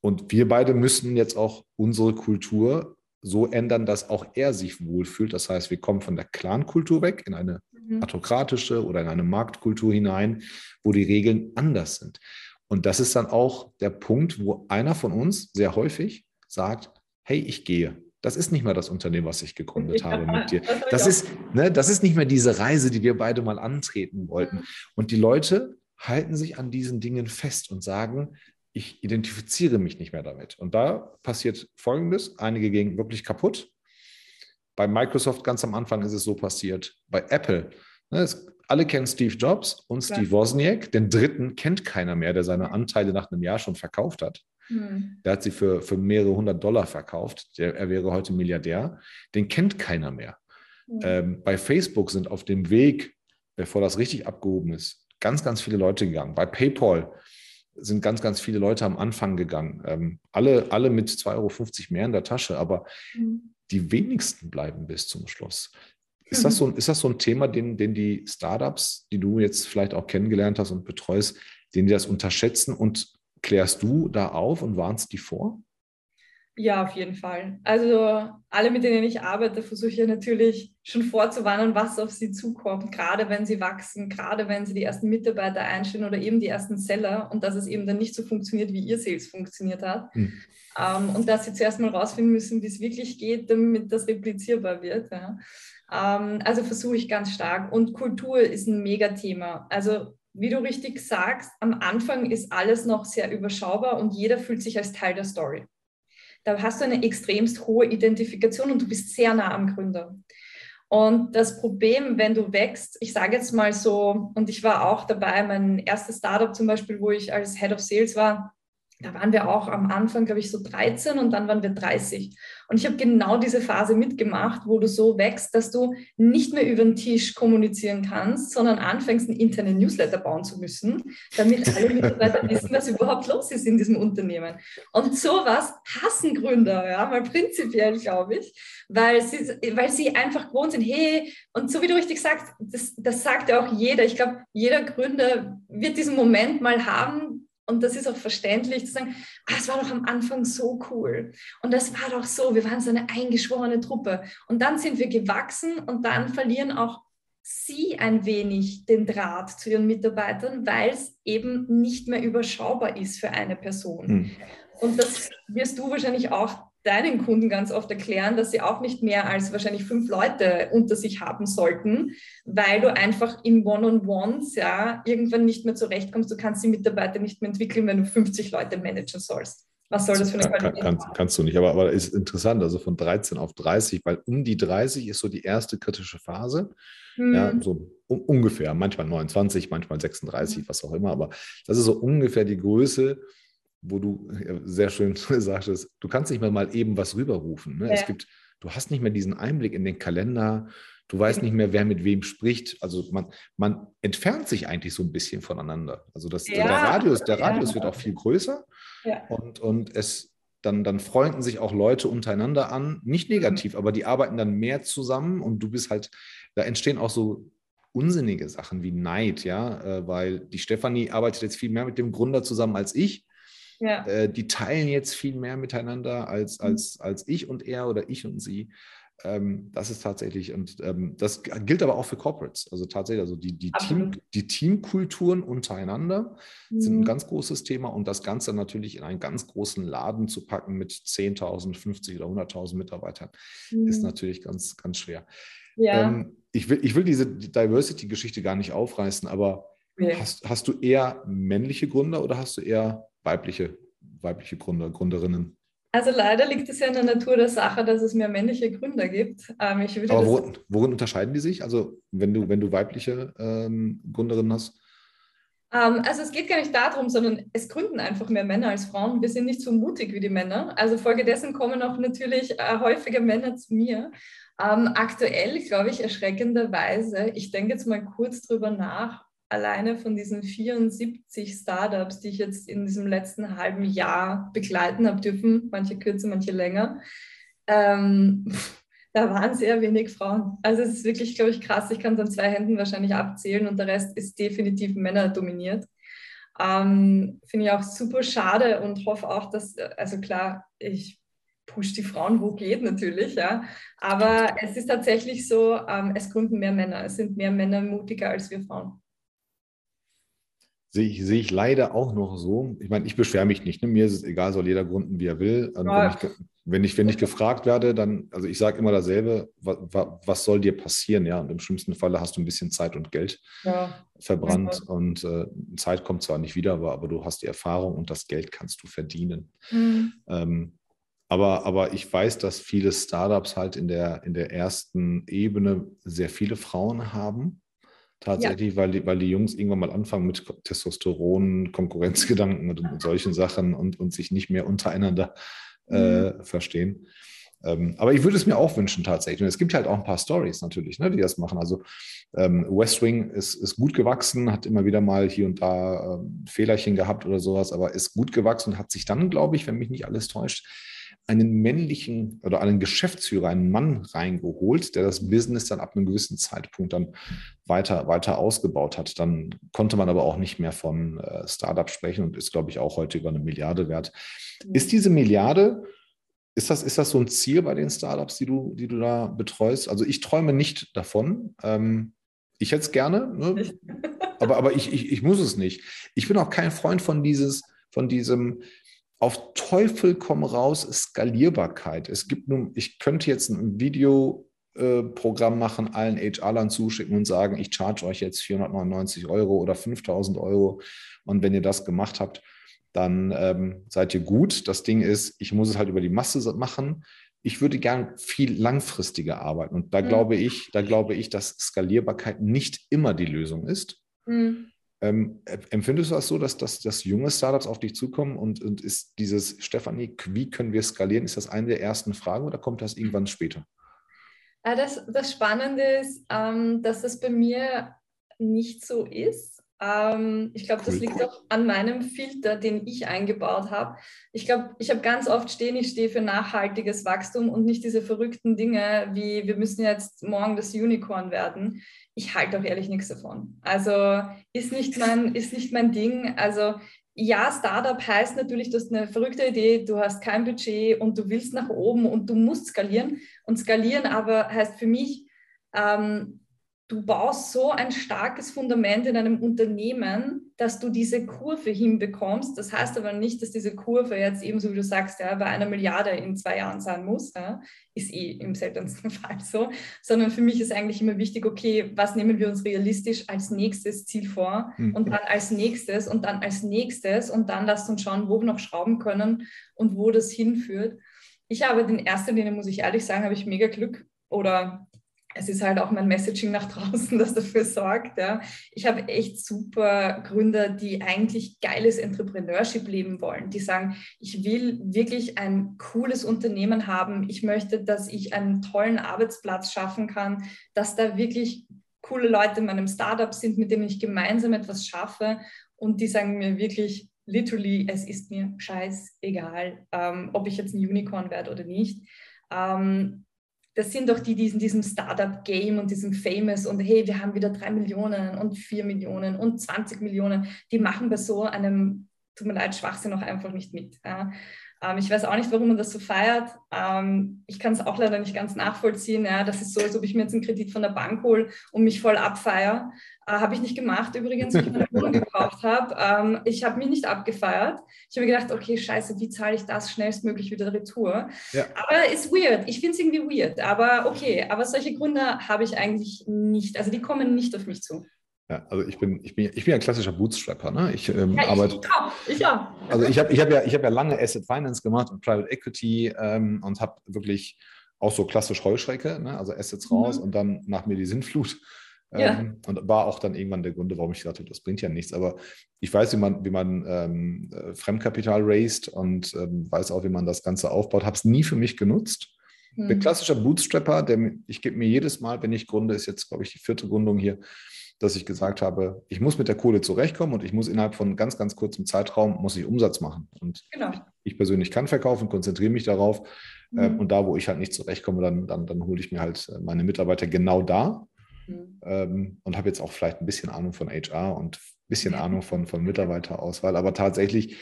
Und wir beide müssen jetzt auch unsere Kultur so ändern, dass auch er sich wohlfühlt. Das heißt, wir kommen von der Clan-Kultur weg in eine autokratische oder in eine Marktkultur hinein, wo die Regeln anders sind. Und das ist dann auch der Punkt, wo einer von uns sehr häufig sagt, hey, ich gehe. Das ist nicht mehr das Unternehmen, was ich gegründet ja, habe mit dir. Das, das, ist, ne, das ist nicht mehr diese Reise, die wir beide mal antreten wollten. Und die Leute halten sich an diesen Dingen fest und sagen, ich identifiziere mich nicht mehr damit. Und da passiert Folgendes. Einige gehen wirklich kaputt. Bei Microsoft ganz am Anfang ist es so passiert. Bei Apple, ne, es, alle kennen Steve Jobs und Steve Wozniak. Den dritten kennt keiner mehr, der seine Anteile nach einem Jahr schon verkauft hat. Hm. Der hat sie für, für mehrere hundert Dollar verkauft. Der, er wäre heute Milliardär. Den kennt keiner mehr. Hm. Ähm, bei Facebook sind auf dem Weg, bevor das richtig abgehoben ist, ganz, ganz viele Leute gegangen. Bei PayPal sind ganz, ganz viele Leute am Anfang gegangen. Ähm, alle, alle mit zwei Euro fünfzig mehr in der Tasche. Aber hm. die wenigsten bleiben bis zum Schluss. Ist das so, ist das so ein Thema, den, den die Startups, die du jetzt vielleicht auch kennengelernt hast und betreust, denen die das unterschätzen, und klärst du da auf und warnst die vor? Ja, auf jeden Fall. Also alle, mit denen ich arbeite, versuche ich natürlich schon vorzuwarnen, was auf sie zukommt, gerade wenn sie wachsen, gerade wenn sie die ersten Mitarbeiter einstellen oder eben die ersten Seller, und dass es eben dann nicht so funktioniert, wie ihr Sales funktioniert hat. Hm. Um, und dass sie zuerst mal rausfinden müssen, wie es wirklich geht, damit das replizierbar wird. Ja. Um, also versuche ich ganz stark. Und Kultur ist ein Megathema. Also wie du richtig sagst, am Anfang ist alles noch sehr überschaubar und jeder fühlt sich als Teil der Story. Da hast du eine extremst hohe Identifikation und du bist sehr nah am Gründer. Und das Problem, wenn du wächst, ich sage jetzt mal so, und ich war auch dabei, mein erstes Startup zum Beispiel, wo ich als Head of Sales war, da waren wir auch am Anfang, glaube ich, so dreizehn und dann waren wir dreißig. Und ich habe genau diese Phase mitgemacht, wo du so wächst, dass du nicht mehr über den Tisch kommunizieren kannst, sondern anfängst, einen internen Newsletter bauen zu müssen, damit alle Mitarbeiter wissen, was überhaupt los ist in diesem Unternehmen. Und sowas hassen Gründer, ja, mal prinzipiell, glaube ich, weil sie, weil sie einfach gewohnt sind, hey, und so wie du richtig sagst, das, das sagt ja auch jeder. Ich glaube, jeder Gründer wird diesen Moment mal haben. Und das ist auch verständlich, zu sagen, ah, es war doch am Anfang so cool. Und das war doch so, wir waren so eine eingeschworene Truppe. Und dann sind wir gewachsen und dann verlieren auch sie ein wenig den Draht zu ihren Mitarbeitern, weil es eben nicht mehr überschaubar ist für eine Person. Hm. Und das wirst du wahrscheinlich auch deinen Kunden ganz oft erklären, dass sie auch nicht mehr als wahrscheinlich fünf Leute unter sich haben sollten, weil du einfach im One-on-Ones ja irgendwann nicht mehr zurechtkommst. Du kannst die Mitarbeiter nicht mehr entwickeln, wenn du fünfzig Leute managen sollst. Was soll das für eine Qualität sein? Kann, kannst du nicht, aber, aber ist interessant, also von dreizehn auf dreißig, weil um die dreißig ist so die erste kritische Phase, hm. ja, so um, ungefähr, manchmal neunundzwanzig, manchmal sechsunddreißig, hm. was auch immer, aber das ist so ungefähr die Größe, wo du sehr schön sagtest, du kannst nicht mehr mal eben was rüberrufen. Ne? Ja. Es gibt, du hast nicht mehr diesen Einblick in den Kalender, du weißt nicht mehr, wer mit wem spricht. Also man, man entfernt sich eigentlich so ein bisschen voneinander. Also das, ja. der Radius, der Radius ja. wird auch viel größer ja. und, und es, dann, dann freunden sich auch Leute untereinander an, nicht negativ, mhm. aber die arbeiten dann mehr zusammen und du bist halt, da entstehen auch so unsinnige Sachen wie Neid, ja, weil die Stefanie arbeitet jetzt viel mehr mit dem Gründer zusammen als ich. Ja. Die teilen jetzt viel mehr miteinander als, als, als ich und er oder ich und sie. Das ist tatsächlich, und das gilt aber auch für Corporates. Also tatsächlich, also die, die, Team, die Teamkulturen untereinander mhm. sind ein ganz großes Thema, und das Ganze natürlich in einen ganz großen Laden zu packen mit zehntausend, fünfzig oder hunderttausend Mitarbeitern, mhm. ist natürlich ganz, ganz schwer. Ja. Ich will, ich will diese Diversity-Geschichte gar nicht aufreißen, aber ja. hast, hast du eher männliche Gründer oder hast du eher weibliche, weibliche Gründer, Gründerinnen? Also leider liegt es ja in der Natur der Sache, dass es mehr männliche Gründer gibt. Ähm, ich würde Aber worin, worin unterscheiden die sich? Also wenn du, wenn du weibliche ähm, Gründerinnen hast? Ähm, also es geht gar nicht darum, sondern es gründen einfach mehr Männer als Frauen. Wir sind nicht so mutig wie die Männer. Also folgedessen kommen auch natürlich äh, häufiger Männer zu mir. Ähm, aktuell, glaube ich, erschreckenderweise, ich denke jetzt mal kurz drüber nach, alleine von diesen vierundsiebzig Startups, die ich jetzt in diesem letzten halben Jahr begleiten habe dürfen, manche kürzer, manche länger, ähm, da waren sehr wenig Frauen. Also es ist wirklich, glaube ich, krass. Ich kann es an zwei Händen wahrscheinlich abzählen und der Rest ist definitiv männerdominiert. Ähm, finde ich auch super schade und hoffe auch, dass, also klar, ich pushe die Frauen, wo geht natürlich, ja. Aber es ist tatsächlich so, ähm, es gründen mehr Männer. Es sind mehr Männer mutiger als wir Frauen. Sehe ich, sehe ich leider auch noch so. Ich meine, ich beschwere mich nicht. Ne? Mir ist es egal, soll jeder gründen, wie er will. Ähm, wenn, ich, wenn, ich, wenn ich gefragt werde, dann, also ich sage immer dasselbe, wa, wa, was soll dir passieren? Ja, und im schlimmsten Falle hast du ein bisschen Zeit und Geld ja. verbrannt. Ja. Und äh, Zeit kommt zwar nicht wieder, aber, aber du hast die Erfahrung und das Geld kannst du verdienen. Mhm. Ähm, aber, aber ich weiß, dass viele Startups halt in der, in der ersten Ebene sehr viele Frauen haben. Tatsächlich, ja. weil, die, weil die Jungs irgendwann mal anfangen mit Testosteron, Konkurrenzgedanken und, und solchen Sachen und, und sich nicht mehr untereinander äh, mhm. verstehen. Ähm, aber ich würde es mir auch wünschen tatsächlich. Und es gibt halt auch ein paar Stories natürlich, ne, die das machen. Also ähm, West Wing ist, ist gut gewachsen, hat immer wieder mal hier und da äh, Fehlerchen gehabt oder sowas, aber ist gut gewachsen und hat sich dann, glaube ich, wenn mich nicht alles täuscht, einen männlichen oder einen Geschäftsführer, einen Mann reingeholt, der das Business dann ab einem gewissen Zeitpunkt dann weiter, weiter ausgebaut hat. Dann konnte man aber auch nicht mehr von äh, Startup sprechen und ist, glaube ich, auch heute über eine Milliarde wert. Ist diese Milliarde, ist das, ist das so ein Ziel bei den Startups, die du, die du da betreust? Also ich träume nicht davon. Ähm, ich hätte es gerne, ne? aber, aber ich, ich, ich muss es nicht. Ich bin auch kein Freund von dieses, von diesem auf Teufel komm raus Skalierbarkeit. Es gibt nun, ich könnte jetzt ein Videoprogramm äh, machen, allen H R-Lern zuschicken und sagen, ich charge euch jetzt vierhundertneunundneunzig Euro oder fünftausend Euro und wenn ihr das gemacht habt, dann ähm, seid ihr gut. Das Ding ist, ich muss es halt über die Masse machen. Ich würde gern viel langfristiger arbeiten und da, mhm. glaube ich, da glaube ich, dass Skalierbarkeit nicht immer die Lösung ist. Mhm. Ähm, empfindest du das so, dass, dass, dass junge Startups auf dich zukommen und, und ist dieses, Stefanie, wie können wir skalieren, ist das eine der ersten Fragen oder kommt das irgendwann später? Das, das Spannende ist, ähm, dass das bei mir nicht so ist. Ähm, ich glaube, cool, das liegt cool. auch an meinem Filter, den ich eingebaut habe. Ich glaube, ich habe ganz oft stehen, ich stehe für nachhaltiges Wachstum und nicht diese verrückten Dinge wie, wir müssen jetzt morgen das Unicorn werden. Ich halte auch ehrlich nichts davon. Also ist nicht mein, ist nicht mein Ding. Also ja, Startup heißt natürlich, du hast eine verrückte Idee, du hast kein Budget und du willst nach oben und du musst skalieren. Und skalieren aber heißt für mich, ähm, du baust so ein starkes Fundament in einem Unternehmen, dass du diese Kurve hinbekommst. Das heißt aber nicht, dass diese Kurve jetzt ebenso, wie du sagst, ja, bei einer Milliarde in zwei Jahren sein muss. Ja, ist eh im seltensten Fall so. Sondern für mich ist eigentlich immer wichtig, okay, was nehmen wir uns realistisch als nächstes Ziel vor? Mhm. Und dann als nächstes und dann als nächstes. Und dann lasst uns schauen, wo wir noch schrauben können und wo das hinführt. Ich habe in erster Linie, muss ich ehrlich sagen, habe ich mega Glück oder... Es ist halt auch mein Messaging nach draußen, das dafür sorgt. Ja. Ich habe echt super Gründer, die eigentlich geiles Entrepreneurship leben wollen. Die sagen, ich will wirklich ein cooles Unternehmen haben. Ich möchte, dass ich einen tollen Arbeitsplatz schaffen kann, dass da wirklich coole Leute in meinem Startup sind, mit denen ich gemeinsam etwas schaffe. Und die sagen mir wirklich, literally, es ist mir scheißegal, ähm, ob ich jetzt ein Unicorn werde oder nicht. Ähm, Das sind doch die, die in diesem Startup-Game und diesem Famous und hey, wir haben wieder drei Millionen und vier Millionen und zwanzig Millionen. Die machen bei so einem, tut mir leid, Schwachsinn auch einfach nicht mit. Ja. Ähm, ich weiß auch nicht, warum man das so feiert. Ähm, ich kann es auch leider nicht ganz nachvollziehen. Ja. Das ist so, als ob ich mir jetzt einen Kredit von der Bank hole und mich voll abfeiere. Äh, habe ich nicht gemacht übrigens, wie ich meine Wohnung gekauft habe. Ähm, ich habe mich nicht abgefeiert. Ich habe mir gedacht, okay, scheiße, wie zahle ich das schnellstmöglich wieder retour? Ja. Aber ist weird. Ich finde es irgendwie weird. Aber okay, aber solche Gründe habe ich eigentlich nicht. Also die kommen nicht auf mich zu. Ja, also ich bin, ich bin, ich bin ja ein klassischer Bootstrapper, ne? Ich ähm, ja, ich arbeite. Auch, ich auch. Also ich habe ich hab ja, ich hab ja lange Asset Finance gemacht und Private Equity ähm, und habe wirklich auch so klassisch Heuschrecke, ne? Also Assets raus mhm. und dann nach mir die Sintflut. Ja. Ähm, und war auch dann irgendwann der Grund, warum ich gesagt habe, das bringt ja nichts. Aber ich weiß, wie man, wie man ähm, Fremdkapital raised und ähm, weiß auch, wie man das Ganze aufbaut. Habe es nie für mich genutzt. Mhm. Ein klassischer Bootstrapper, der, ich gebe mir jedes Mal, wenn ich gründe, ist jetzt, glaube ich, die vierte Gründung hier, dass ich gesagt habe, ich muss mit der Kohle zurechtkommen und ich muss innerhalb von ganz, ganz kurzem Zeitraum, muss ich Umsatz machen. Und genau. ich persönlich kann verkaufen, konzentriere mich darauf. Mhm. Ähm, und da, wo ich halt nicht zurechtkomme, dann, dann, dann hole ich mir halt meine Mitarbeiter genau da. Mhm. Ähm, und habe jetzt auch vielleicht ein bisschen Ahnung von H R und ein bisschen ja. Ahnung von, von Mitarbeiterauswahl. Aber tatsächlich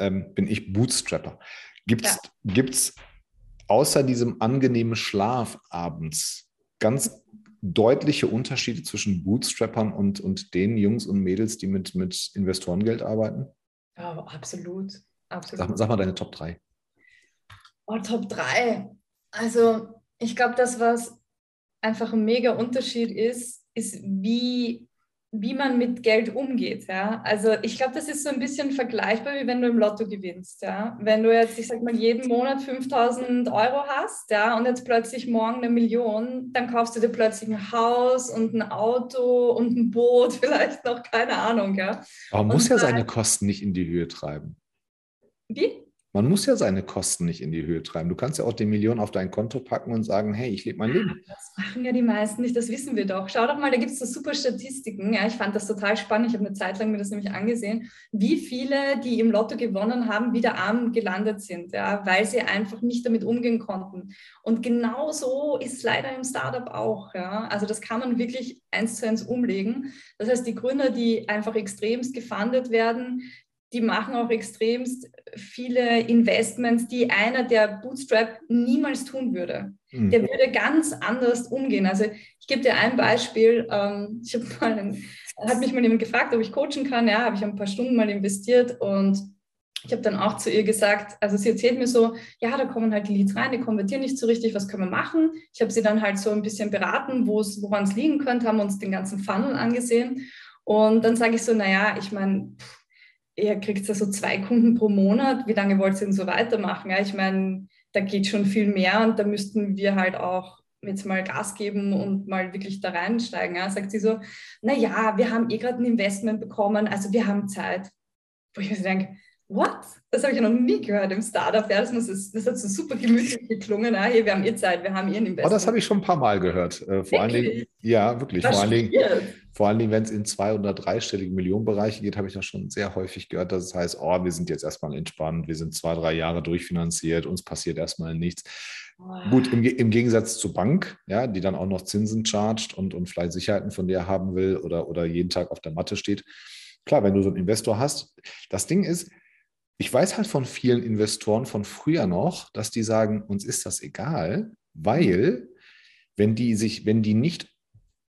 ähm, bin ich Bootstrapper. Gibt es ja. gibt's außer diesem angenehmen Schlaf abends ganz deutliche Unterschiede zwischen Bootstrappern und, und den Jungs und Mädels, die mit, mit Investorengeld arbeiten? Ja, absolut. absolut. Sag, sag mal deine Top drei. Oh, Top drei. Also ich glaube, das, was einfach ein mega Unterschied ist, ist, wie, wie man mit Geld umgeht. Ja? Also ich glaube, das ist so ein bisschen vergleichbar, wie wenn du im Lotto gewinnst. Ja? Wenn du jetzt, ich sag mal, jeden Monat fünftausend Euro hast, ja, und jetzt plötzlich morgen eine Million, dann kaufst du dir plötzlich ein Haus und ein Auto und ein Boot, vielleicht noch, keine Ahnung. Ja? Aber man muss ja seine Kosten nicht in die Höhe treiben. Wie? Man muss ja seine Kosten nicht in die Höhe treiben. Du kannst ja auch die Millionen auf dein Konto packen und sagen, hey, ich lebe mein Leben. Das machen ja die meisten nicht, das wissen wir doch. Schau doch mal, da gibt es so super Statistiken. Ja, ich fand das total spannend. Ich habe eine Zeit lang mir das nämlich angesehen, wie viele, die im Lotto gewonnen haben, wieder arm gelandet sind, ja, weil sie einfach nicht damit umgehen konnten. Und genau so ist es leider im Startup auch. Ja. Also das kann man wirklich eins zu eins umlegen. Das heißt, die Gründer, die einfach extremst gefundet werden, die machen auch extremst viele Investments, die einer, der Bootstrap, niemals tun würde. Mhm. Der würde ganz anders umgehen. Also ich gebe dir ein Beispiel. Ich habe mal einen, hat mich mal jemand gefragt, ob ich coachen kann. Ja, habe ich ein paar Stunden mal investiert und ich habe dann auch zu ihr gesagt, also sie erzählt mir so, ja, da kommen halt die Leads rein, die konvertieren nicht so richtig, was können wir machen? Ich habe sie dann halt so ein bisschen beraten, woran es liegen könnte, haben uns den ganzen Funnel angesehen. Und dann sage ich so, naja, ich meine, ihr kriegt ja so zwei Kunden pro Monat, wie lange wollt ihr denn so weitermachen? Ja, ich meine, da geht schon viel mehr und da müssten wir halt auch jetzt mal Gas geben und mal wirklich da reinsteigen. Ja, sagt sie so, naja, wir haben eh gerade ein Investment bekommen, also wir haben Zeit. Wo ich mir so denke, what? Das habe ich ja noch nie gehört im Startup. Ja, das, muss, das hat so super gemütlich geklungen. Ja, hier, wir haben eh Zeit, wir haben eh ein Investment. Oh, das habe ich schon ein paar Mal gehört. Äh, vor allen Dingen, ja, wirklich. Vor allen Dingen, vor allen Dingen, wenn es in zwei- oder dreistelligen Millionenbereiche geht, habe ich das schon sehr häufig gehört, dass es heißt, oh, wir sind jetzt erstmal entspannt, wir sind zwei, drei Jahre durchfinanziert, uns passiert erstmal nichts. Wow. Gut, im, im Gegensatz zur Bank, ja, die dann auch noch Zinsen chargt und, und vielleicht Sicherheiten von dir haben will oder, oder jeden Tag auf der Matte steht. Klar, wenn du so einen Investor hast, das Ding ist, ich weiß halt von vielen Investoren von früher noch, dass die sagen, uns ist das egal, weil wenn die sich, wenn die nicht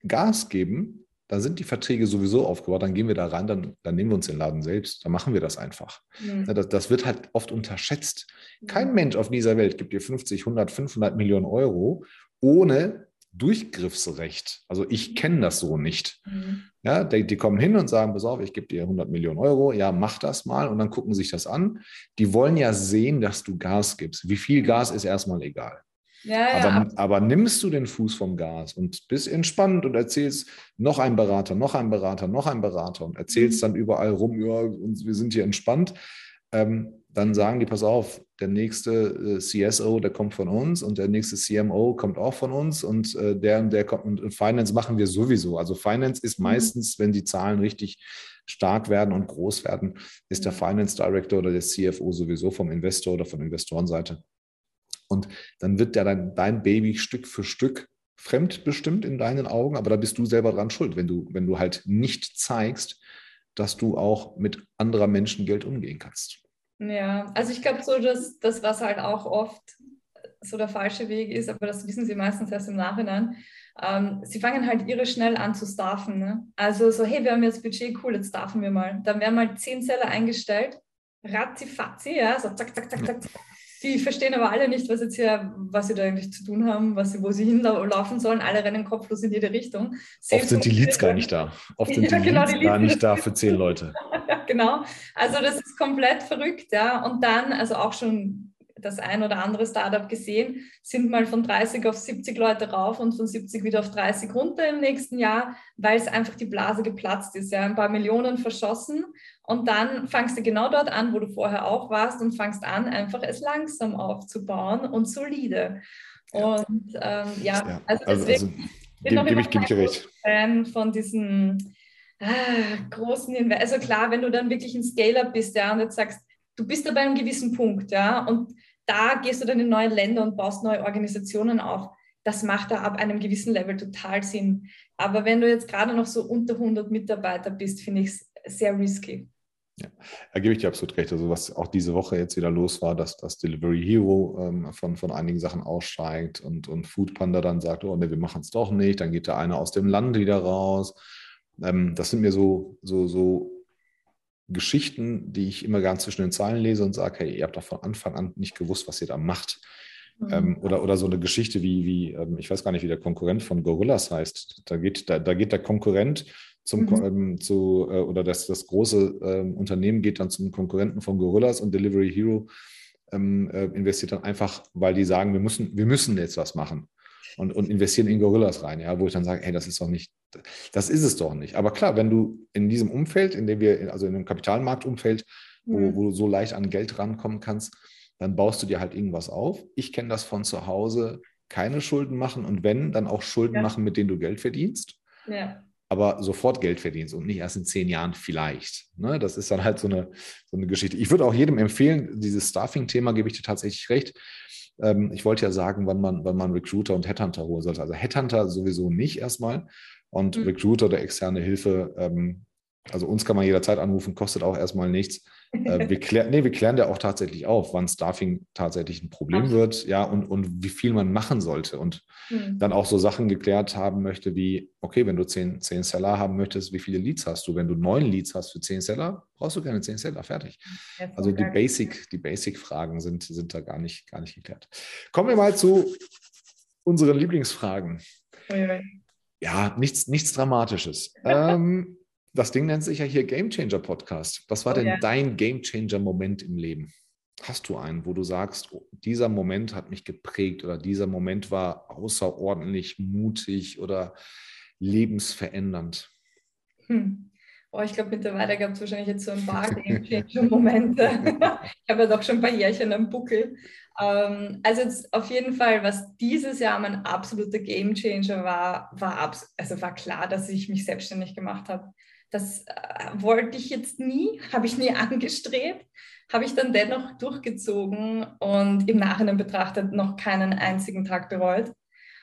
Gas geben, dann sind die Verträge sowieso aufgebaut, dann gehen wir da rein, dann, dann nehmen wir uns den Laden selbst, dann machen wir das einfach. Mhm. Das, das wird halt oft unterschätzt. Kein Mensch auf dieser Welt gibt dir fünfzig, hundert, fünfhundert Millionen Euro ohne Durchgriffsrecht. Also ich kenne das so nicht. Mhm. Ja, die, die kommen hin und sagen, pass auf, ich gebe dir hundert Millionen Euro, ja, mach das mal und dann gucken sich das an. Die wollen ja sehen, dass du Gas gibst. Wie viel Gas ist erstmal egal. Ja, aber, ja. aber nimmst du den Fuß vom Gas und bist entspannt und erzählst noch ein Berater, noch ein Berater, noch ein Berater und erzählst mhm. dann überall rum, ja, wir sind hier entspannt, ähm, dann sagen die, pass auf, der nächste C S O, der kommt von uns und der nächste C M O kommt auch von uns und äh, der und der kommt und Finance machen wir sowieso. Also Finance ist meistens, mhm. wenn die Zahlen richtig stark werden und groß werden, ist der Finance Director oder der C F O sowieso vom Investor oder von Investorenseite. Und dann wird der dein, dein Baby Stück für Stück fremdbestimmt in deinen Augen, aber da bist du selber dran schuld, wenn du, wenn du halt nicht zeigst, dass du auch mit anderer Menschen Geld umgehen kannst. Ja, also ich glaube so, dass das, was halt auch oft so der falsche Weg ist, aber das wissen sie meistens erst im Nachhinein, ähm, sie fangen halt irre schnell an zu staffen. Ne? Also so, hey, wir haben jetzt Budget, cool, jetzt staffen wir mal. Dann werden mal zehn Seller eingestellt, ratzifatzi, ja, so zack, zack, zack, zack, zack. Die verstehen aber alle nicht, was jetzt hier, was sie da eigentlich zu tun haben, was sie, wo sie hinlaufen sollen. Alle rennen kopflos in jede Richtung. Selbst Oft sind die Leads gar nicht da. Oft sind ja, die, genau, Leads die Leads gar nicht da für zehn Leute. Ja, genau. Also das ist komplett verrückt. Ja. Und dann, also auch schon das ein oder andere Startup gesehen, sind mal von dreißig auf siebzig Leute rauf und von siebzig wieder auf dreißig runter im nächsten Jahr, weil es einfach die Blase geplatzt ist. Ja. Ein paar Millionen verschossen. Und dann fangst du genau dort an, wo du vorher auch warst und fangst an, einfach es langsam aufzubauen und solide. Ja. Und ähm, ja, ja, also deswegen also, also, bin noch ich noch immer Fan von diesen ah, großen Invest. Also klar, wenn du dann wirklich ein Scaler bist, ja, und jetzt sagst, du bist da bei einem gewissen Punkt, ja, und da gehst du dann in neue Länder und baust neue Organisationen auf. Das macht da ab einem gewissen Level total Sinn. Aber wenn du jetzt gerade noch so unter hundert Mitarbeiter bist, finde ich es sehr risky. Ja, da gebe ich dir absolut recht. Also was auch diese Woche jetzt wieder los war, dass das Delivery Hero ähm, von, von einigen Sachen aussteigt und, und Foodpanda dann sagt, oh ne, wir machen es doch nicht, dann geht der eine aus dem Land wieder raus. Ähm, das sind mir so, so, so Geschichten, die ich immer gern zwischen den Zeilen lese und sage, hey, ihr habt doch von Anfang an nicht gewusst, was ihr da macht. Mhm. Ähm, oder, oder so eine Geschichte wie, wie ähm, ich weiß gar nicht, wie der Konkurrent von Gorillas heißt. Da geht, da, da geht der Konkurrent Zum, mhm. ähm, zu, äh, oder das, das große ähm, Unternehmen geht dann zum Konkurrenten von Gorillas und Delivery Hero ähm, äh, investiert dann einfach, weil die sagen, wir müssen, wir müssen jetzt was machen und, und investieren in Gorillas rein, ja, wo ich dann sage, hey, das ist doch nicht, das ist es doch nicht. Aber klar, wenn du in diesem Umfeld, in dem wir, also in dem Kapitalmarktumfeld, mhm. wo, wo du so leicht an Geld rankommen kannst, dann baust du dir halt irgendwas auf. Ich kenne das von zu Hause, keine Schulden machen und wenn, dann auch Schulden ja. machen, mit denen du Geld verdienst. Ja. aber sofort Geld verdienst und nicht erst in zehn Jahren vielleicht. Ne? Das ist dann halt so eine, so eine Geschichte. Ich würde auch jedem empfehlen, dieses Staffing-Thema gebe ich dir tatsächlich recht. Ähm, ich wollte ja sagen, wann man, wann man Recruiter und Headhunter holen sollte. Also Headhunter sowieso nicht erstmal und mhm. Recruiter oder externe Hilfe, ähm, also uns kann man jederzeit anrufen, kostet auch erstmal nichts. Äh, wir, klär, nee, wir klären ja auch tatsächlich auf, wann Staffing tatsächlich ein Problem Ach. wird, ja, und, und wie viel man machen sollte und mhm. dann auch so Sachen geklärt haben möchte wie, okay, wenn du zehn, zehn Seller haben möchtest, wie viele Leads hast du? Wenn du neun Leads hast für zehn Seller, brauchst du keine zehn Seller, fertig. Also die Basic, die Basic-Fragen sind, sind da gar nicht, gar nicht geklärt. Kommen wir mal zu unseren Lieblingsfragen. Ja, nichts, nichts Dramatisches. ähm, Das Ding nennt sich ja hier Game Changer Podcast. Was war oh, denn ja. dein Game Changer Moment im Leben? Hast du einen, wo du sagst, oh, dieser Moment hat mich geprägt oder dieser Moment war außerordentlich mutig oder lebensverändernd? Hm. Oh, ich glaube, mittlerweile gab es wahrscheinlich jetzt so ein paar Game Changer Momente. Ich habe ja doch schon ein paar Jährchen am Buckel. Ähm, also jetzt auf jeden Fall, was dieses Jahr mein absoluter Game Changer war, war, abs- also war klar, dass ich mich selbstständig gemacht habe. Das wollte ich jetzt nie, habe ich nie angestrebt, habe ich dann dennoch durchgezogen und im Nachhinein betrachtet noch keinen einzigen Tag bereut.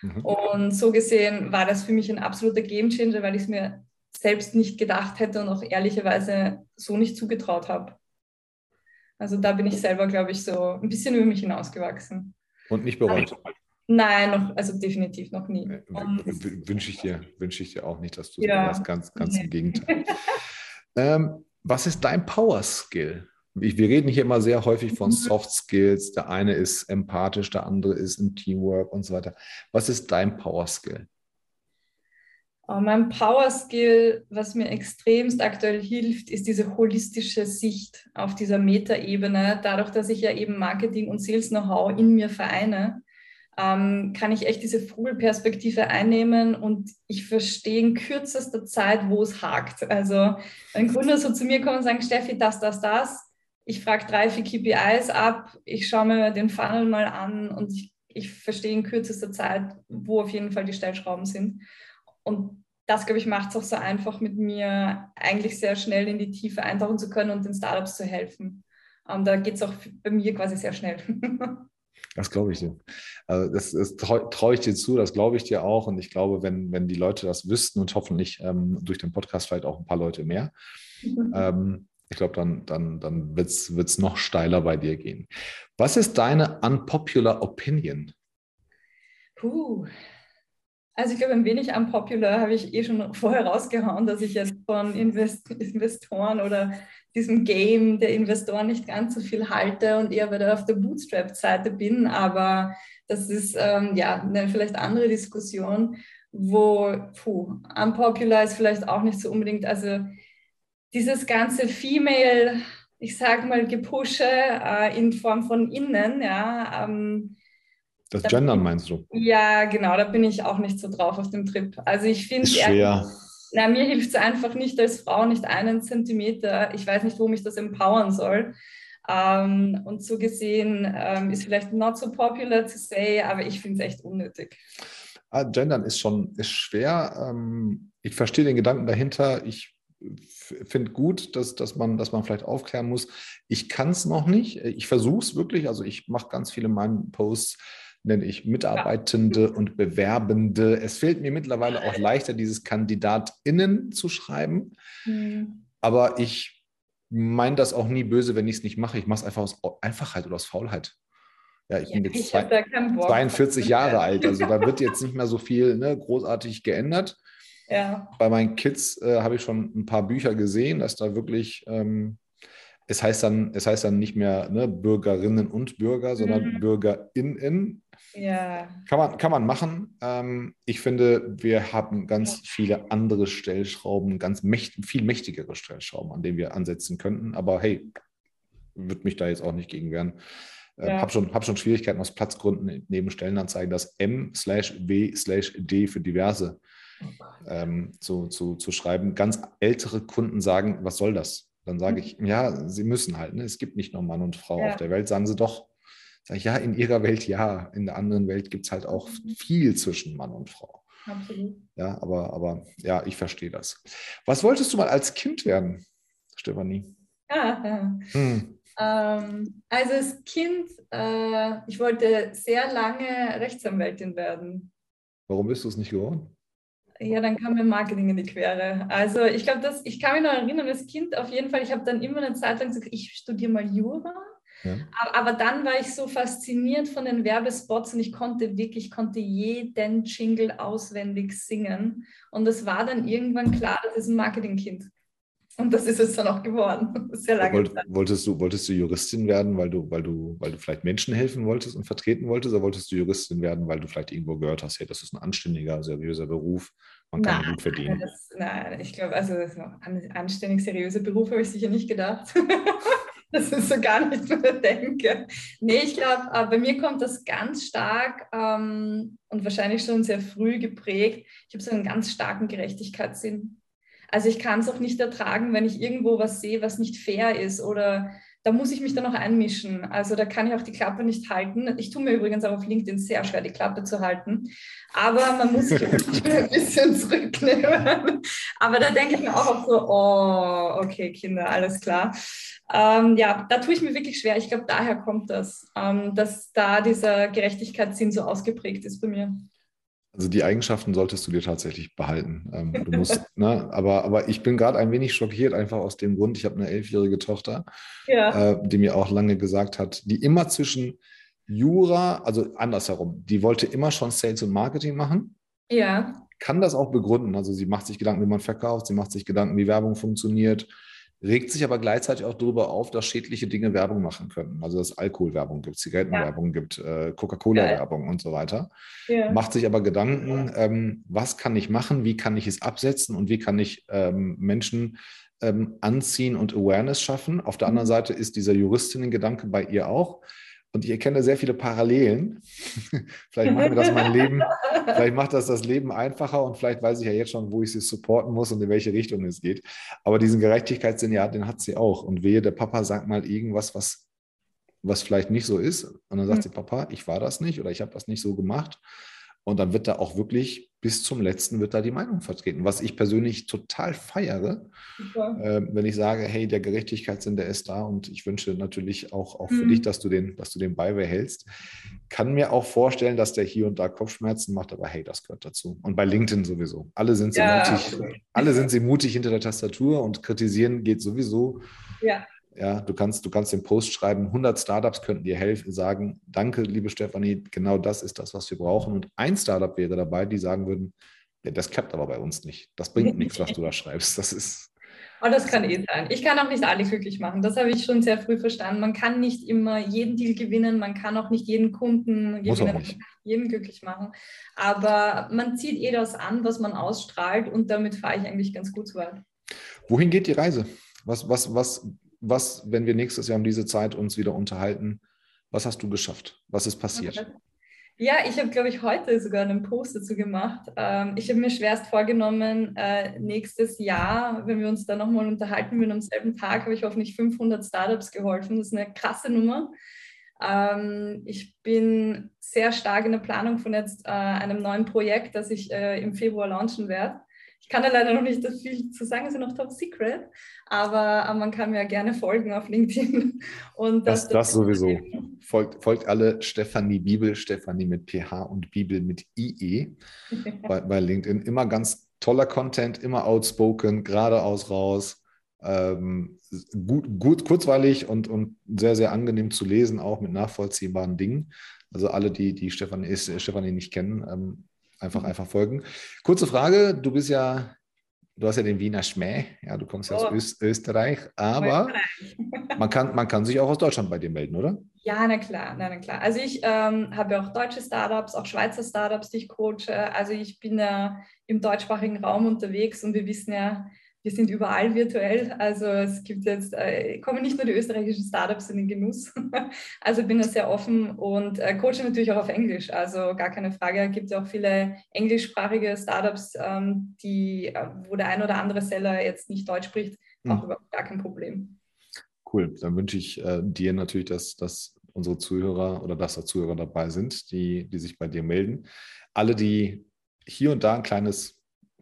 Mhm. Und so gesehen war das für mich ein absoluter Gamechanger, weil ich es mir selbst nicht gedacht hätte und auch ehrlicherweise so nicht zugetraut habe. Also da bin ich selber, glaube ich, so ein bisschen über mich hinausgewachsen. Und nicht bereut. Aber Nein, noch, also definitiv noch nie. W- wünsche ich dir, wünsche ich dir auch nicht, dass du ja. das ganz, ganz nee. im Gegenteil. ähm, was ist dein Power Skill? Ich, wir reden hier immer sehr häufig von Soft Skills. Der eine ist empathisch, der andere ist im Teamwork und so weiter. Was ist dein Power Skill? Oh, mein Power Skill, was mir extremst aktuell hilft, ist diese holistische Sicht auf dieser Metaebene. Dadurch, dass ich ja eben Marketing und Sales Know-how in mir vereine, Ähm, kann ich echt diese Vogelperspektive einnehmen und ich verstehe in kürzester Zeit, wo es hakt. Also wenn Gründer so zu mir kommen und sagen, Steffi, das, das, das, ich frage drei, vier K P Is ab, ich schaue mir den Funnel mal an und ich, ich verstehe in kürzester Zeit, wo auf jeden Fall die Stellschrauben sind. Und das, glaube ich, macht es auch so einfach mit mir, eigentlich sehr schnell in die Tiefe eintauchen zu können und den Startups zu helfen. Ähm, da geht es auch bei mir quasi sehr schnell. Das glaube ich dir. Also das, das traue trau ich dir zu, das glaube ich dir auch. Und ich glaube, wenn, wenn die Leute das wüssten und hoffentlich ähm, durch den Podcast vielleicht auch ein paar Leute mehr, mhm. ähm, ich glaube, dann, dann, dann wird es noch steiler bei dir gehen. Was ist deine unpopular Opinion? Puh. Also ich glaube, ein wenig unpopular habe ich eh schon vorher rausgehauen, dass ich jetzt von Invest- Investoren oder diesem Game der Investoren nicht ganz so viel halte und eher wieder auf der Bootstrap-Seite bin. Aber das ist ähm, ja eine vielleicht andere Diskussion, wo puh, unpopular ist vielleicht auch nicht so unbedingt. Also dieses ganze Female, ich sag mal, Gepusche äh, in Form von innen, ja, ähm, das Gendern meinst du? Ja, genau, da bin ich auch nicht so drauf auf dem Trip. Also ich finde es schwer. Na, mir hilft es einfach nicht als Frau, nicht einen Zentimeter. Ich weiß nicht, wo mich das empowern soll. Ähm, und so gesehen ähm, ist vielleicht not so popular to say, aber ich finde es echt unnötig. Ah, Gendern ist schon ist schwer. Ähm, ich verstehe den Gedanken dahinter. Ich finde gut, dass, dass, man, dass man vielleicht aufklären muss. Ich kann es noch nicht. Ich versuche es wirklich. Also ich mache ganz viele meinen Posts, nenne ich Mitarbeitende ja. und Bewerbende. Es fällt mir mittlerweile auch leichter, dieses KandidatInnen zu schreiben. Mhm. Aber ich meine das auch nie böse, wenn ich es nicht mache. Ich mache es einfach aus Einfachheit oder aus Faulheit. Ja, ich ja, bin jetzt ich zwei, zweiundvierzig Jahre alt, also da wird jetzt nicht mehr so viel ne, großartig geändert. Ja. Bei meinen Kids äh, habe ich schon ein paar Bücher gesehen, dass da wirklich, ähm, es, heißt dann, es heißt dann nicht mehr ne, Bürgerinnen und Bürger, sondern mhm. BürgerInnen. Ja. Kann man, kann man machen. Ähm, ich finde, wir haben ganz ja. viele andere Stellschrauben, ganz mächt, viel mächtigere Stellschrauben, an denen wir ansetzen könnten. Aber hey, würde mich da jetzt auch nicht gegen wehren. Ich ja. habe schon, hab schon Schwierigkeiten aus Platzgründen neben Stellenanzeigen, das M slash W slash D für diverse ähm, zu, zu, zu schreiben. Ganz ältere Kunden sagen, was soll das? Dann sage ich, ja, sie müssen halt. Ne? Es gibt nicht nur Mann und Frau ja. auf der Welt. Sagen sie doch. Sag ich, ja, in ihrer Welt ja. In der anderen Welt gibt es halt auch viel zwischen Mann und Frau. Absolut. Ja, aber, aber ja, ich verstehe das. Was wolltest du mal als Kind werden, Stefanie? Ja, ja. Hm. Ähm, also als Kind, äh, ich wollte sehr lange Rechtsanwältin werden. Warum bist du es nicht geworden? Ja, dann kam mir Marketing in die Quere. Also ich glaube, dass ich kann mich noch erinnern, als Kind auf jeden Fall, ich habe dann immer eine Zeit lang gesagt, ich studiere mal Jura. Ja. Aber dann war ich so fasziniert von den Werbespots und ich konnte wirklich, konnte jeden Jingle auswendig singen. Und das war dann irgendwann klar, das ist ein Marketingkind. Und das ist es dann auch geworden. Sehr lange Wollt, Zeit. Wolltest du, wolltest du Juristin werden, weil du, weil du, weil du vielleicht Menschen helfen wolltest und vertreten wolltest, oder wolltest du Juristin werden, weil du vielleicht irgendwo gehört hast, hey, das ist ein anständiger, seriöser Beruf, man kann nein, gut verdienen? Das, nein, ich glaube, also an anständig, seriöser Beruf habe ich sicher nicht gedacht. Das ist so gar nicht, was ich denke. Nee, ich glaube, bei mir kommt das ganz stark ähm, und wahrscheinlich schon sehr früh geprägt. Ich habe so einen ganz starken Gerechtigkeitssinn. Also ich kann es auch nicht ertragen, wenn ich irgendwo was sehe, was nicht fair ist, oder da muss ich mich dann auch einmischen. Also da kann ich auch die Klappe nicht halten. Ich tue mir übrigens auch auf LinkedIn sehr schwer, die Klappe zu halten. Aber man muss sich ein bisschen zurücknehmen. Aber da denke ich mir auch oft so, oh, okay, Kinder, alles klar. Ähm, ja, da tue ich mir wirklich schwer. Ich glaube, daher kommt das, ähm, dass da dieser Gerechtigkeitssinn so ausgeprägt ist bei mir. Also die Eigenschaften solltest du dir tatsächlich behalten. Ähm, du musst, ne? aber, aber ich bin gerade ein wenig schockiert, einfach aus dem Grund, ich habe eine elfjährige Tochter, ja. äh, die mir auch lange gesagt hat, die immer zwischen Jura, also andersherum, die wollte immer schon Sales und Marketing machen. Ja. Kann das auch begründen. Also sie macht sich Gedanken, wie man verkauft, sie macht sich Gedanken, wie Werbung funktioniert, regt sich aber gleichzeitig auch darüber auf, dass schädliche Dinge Werbung machen können. Also dass Alkoholwerbung gibt, Zigarettenwerbung ja. gibt, äh, Coca-Cola-Werbung ja. und so weiter. Ja. Macht sich aber Gedanken, ähm, was kann ich machen, wie kann ich es absetzen und wie kann ich ähm, Menschen ähm, anziehen und Awareness schaffen. Auf der anderen Seite ist dieser Juristinnen-Gedanke bei ihr auch. Und ich erkenne sehr viele Parallelen. Vielleicht macht mir das mein Leben, vielleicht macht das das Leben einfacher und vielleicht weiß ich ja jetzt schon, wo ich sie supporten muss und in welche Richtung es geht. Aber diesen Gerechtigkeitssinn, ja, den hat sie auch. Und wehe, der Papa sagt mal irgendwas, was, was vielleicht nicht so ist. Und dann sagt mhm. sie, Papa, ich war das nicht oder ich habe das nicht so gemacht. Und dann wird da auch wirklich, bis zum Letzten wird da die Meinung vertreten. Was ich persönlich total feiere, äh, wenn ich sage, hey, der Gerechtigkeitssinn, der ist da und ich wünsche natürlich auch, auch mhm. für dich, dass du den, dass du den beibehältst. Kann mir auch vorstellen, dass der hier und da Kopfschmerzen macht, aber hey, das gehört dazu. Und bei LinkedIn sowieso. Alle sind sie, ja. mutig, alle sind sie mutig hinter der Tastatur und kritisieren geht sowieso. Ja. Ja, du kannst, du kannst den Post schreiben, hundert Startups könnten dir helfen, sagen, danke, liebe Stefanie, genau das ist das, was wir brauchen. Und ein Startup wäre dabei, die sagen würden, ja, das klappt aber bei uns nicht. Das bringt nichts, was du da schreibst. Das ist... Aber das kann eh sein. Ich kann auch nicht alle glücklich machen. Das habe ich schon sehr früh verstanden. Man kann nicht immer jeden Deal gewinnen. Man kann auch nicht jeden Kunden gewinnen. Man kann jeden glücklich machen. Aber man zieht eh das an, was man ausstrahlt. Und damit fahre ich eigentlich ganz gut weit. Wohin geht die Reise? Was, was, was... Was, wenn wir nächstes Jahr um diese Zeit uns wieder unterhalten, was hast du geschafft? Was ist passiert? Ja, ich habe, glaube ich, heute sogar einen Post dazu gemacht. Ähm, ich habe mir schwerst vorgenommen, äh, nächstes Jahr, wenn wir uns da nochmal unterhalten würden, am selben Tag habe ich hoffentlich fünfhundert Startups geholfen. Das ist eine krasse Nummer. Ähm, ich bin sehr stark in der Planung von jetzt äh, einem neuen Projekt, das ich äh, im Februar launchen werde. Ich kann da leider noch nicht viel zu sagen, es ist noch top secret, aber man kann mir ja gerne folgen auf LinkedIn. Und das, das, das sowieso. Folgt, folgt alle Stefanie Bibel, Stefanie mit P H und Bibel mit I E bei, bei LinkedIn. Immer ganz toller Content, immer outspoken, geradeaus raus. ähm, gut, gut, kurzweilig und, und sehr, sehr angenehm zu lesen, auch mit nachvollziehbaren Dingen. Also alle, die, die Stefanie, äh, Stefanie nicht kennen, ähm, einfach, einfach folgen. Kurze Frage, du bist ja, du hast ja den Wiener Schmäh, ja, du kommst ja oh. aus Öst, Österreich, aber Österreich. man, kann, man kann sich auch aus Deutschland bei dir melden, oder? Ja, na klar, na, na klar. Also ich ähm, habe ja auch deutsche Startups, auch Schweizer Startups, die ich coache. Also ich bin ja äh, im deutschsprachigen Raum unterwegs und wir wissen ja, wir sind überall virtuell. Also es gibt jetzt, äh, kommen nicht nur die österreichischen Startups in den Genuss. Also bin da sehr offen und äh, coache natürlich auch auf Englisch. Also gar keine Frage. Es gibt ja auch viele englischsprachige Startups, ähm, die, äh, wo der ein oder andere Seller jetzt nicht Deutsch spricht, auch hm. überhaupt gar kein Problem. Cool, dann wünsche ich äh, dir natürlich, dass, dass unsere Zuhörer oder dass da Zuhörer dabei sind, die, die sich bei dir melden. Alle, die hier und da ein kleines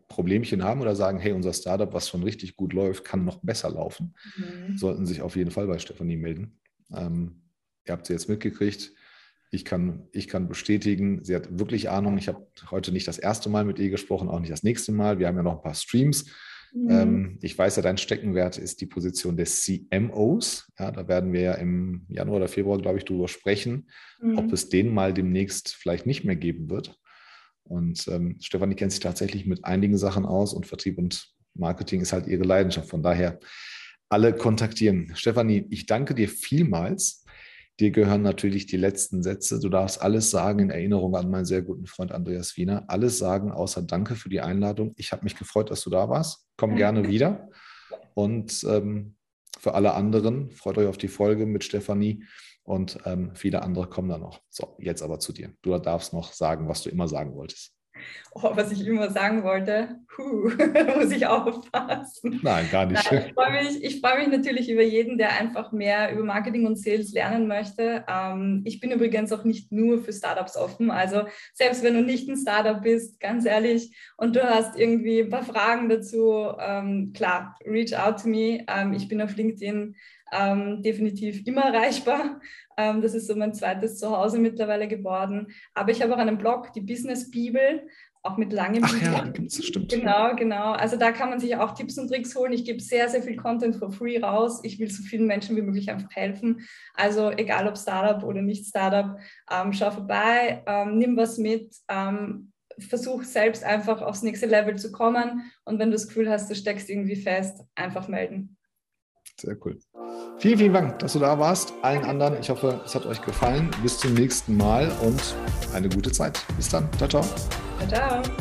Problemchen haben oder sagen, hey, unser Startup, was schon richtig gut läuft, kann noch besser laufen, mhm. sollten sich auf jeden Fall bei Stefanie melden. Ähm, ihr habt sie jetzt mitgekriegt. Ich kann, ich kann bestätigen, sie hat wirklich Ahnung. Ich habe heute nicht das erste Mal mit ihr gesprochen, auch nicht das nächste Mal. Wir haben ja noch ein paar Streams. Mhm. Ich weiß ja, dein Steckenwert ist die Position des C M Os. Ja, da werden wir ja im Januar oder Februar, glaube ich, drüber sprechen, mhm. ob es den mal demnächst vielleicht nicht mehr geben wird. Und ähm, Stefanie kennt sich tatsächlich mit einigen Sachen aus und Vertrieb und Marketing ist halt ihre Leidenschaft. Von daher alle kontaktieren. Stefanie, ich danke dir vielmals. Dir gehören natürlich die letzten Sätze. Du darfst alles sagen in Erinnerung an meinen sehr guten Freund Andreas Wiener. Alles sagen, außer danke für die Einladung. Ich habe mich gefreut, dass du da warst. Komm gerne wieder. Und ähm, für alle anderen, freut euch auf die Folge mit Stefanie und ähm, viele andere kommen da noch. So, jetzt aber zu dir. Du darfst noch sagen, was du immer sagen wolltest. Oh, was ich immer sagen wollte, huh, muss ich aufpassen. Nein, gar nicht. Nein, ich freue mich, ich freue mich natürlich über jeden, der einfach mehr über Marketing und Sales lernen möchte. Ähm, ich bin übrigens auch nicht nur für Startups offen. Also selbst wenn du nicht ein Startup bist, ganz ehrlich, und du hast irgendwie ein paar Fragen dazu, ähm, klar, reach out to me. Ähm, ich bin auf LinkedIn ähm, definitiv immer erreichbar. Das ist so mein zweites Zuhause mittlerweile geworden. Aber ich habe auch einen Blog, die Business-Bibel, auch mit langem Ach ja, das stimmt. Genau, genau. Also da kann man sich auch Tipps und Tricks holen. Ich gebe sehr, sehr viel Content for free raus. Ich will so vielen Menschen wie möglich einfach helfen. Also egal ob Startup oder nicht Startup, ähm, schau vorbei, ähm, nimm was mit, ähm, versuch selbst einfach aufs nächste Level zu kommen. Und wenn du das Gefühl hast, du steckst irgendwie fest, einfach melden. Sehr cool. Vielen, vielen Dank, dass du da warst. Allen anderen, ich hoffe, es hat euch gefallen. Bis zum nächsten Mal und eine gute Zeit. Bis dann. Ciao, ciao. Ciao, ciao.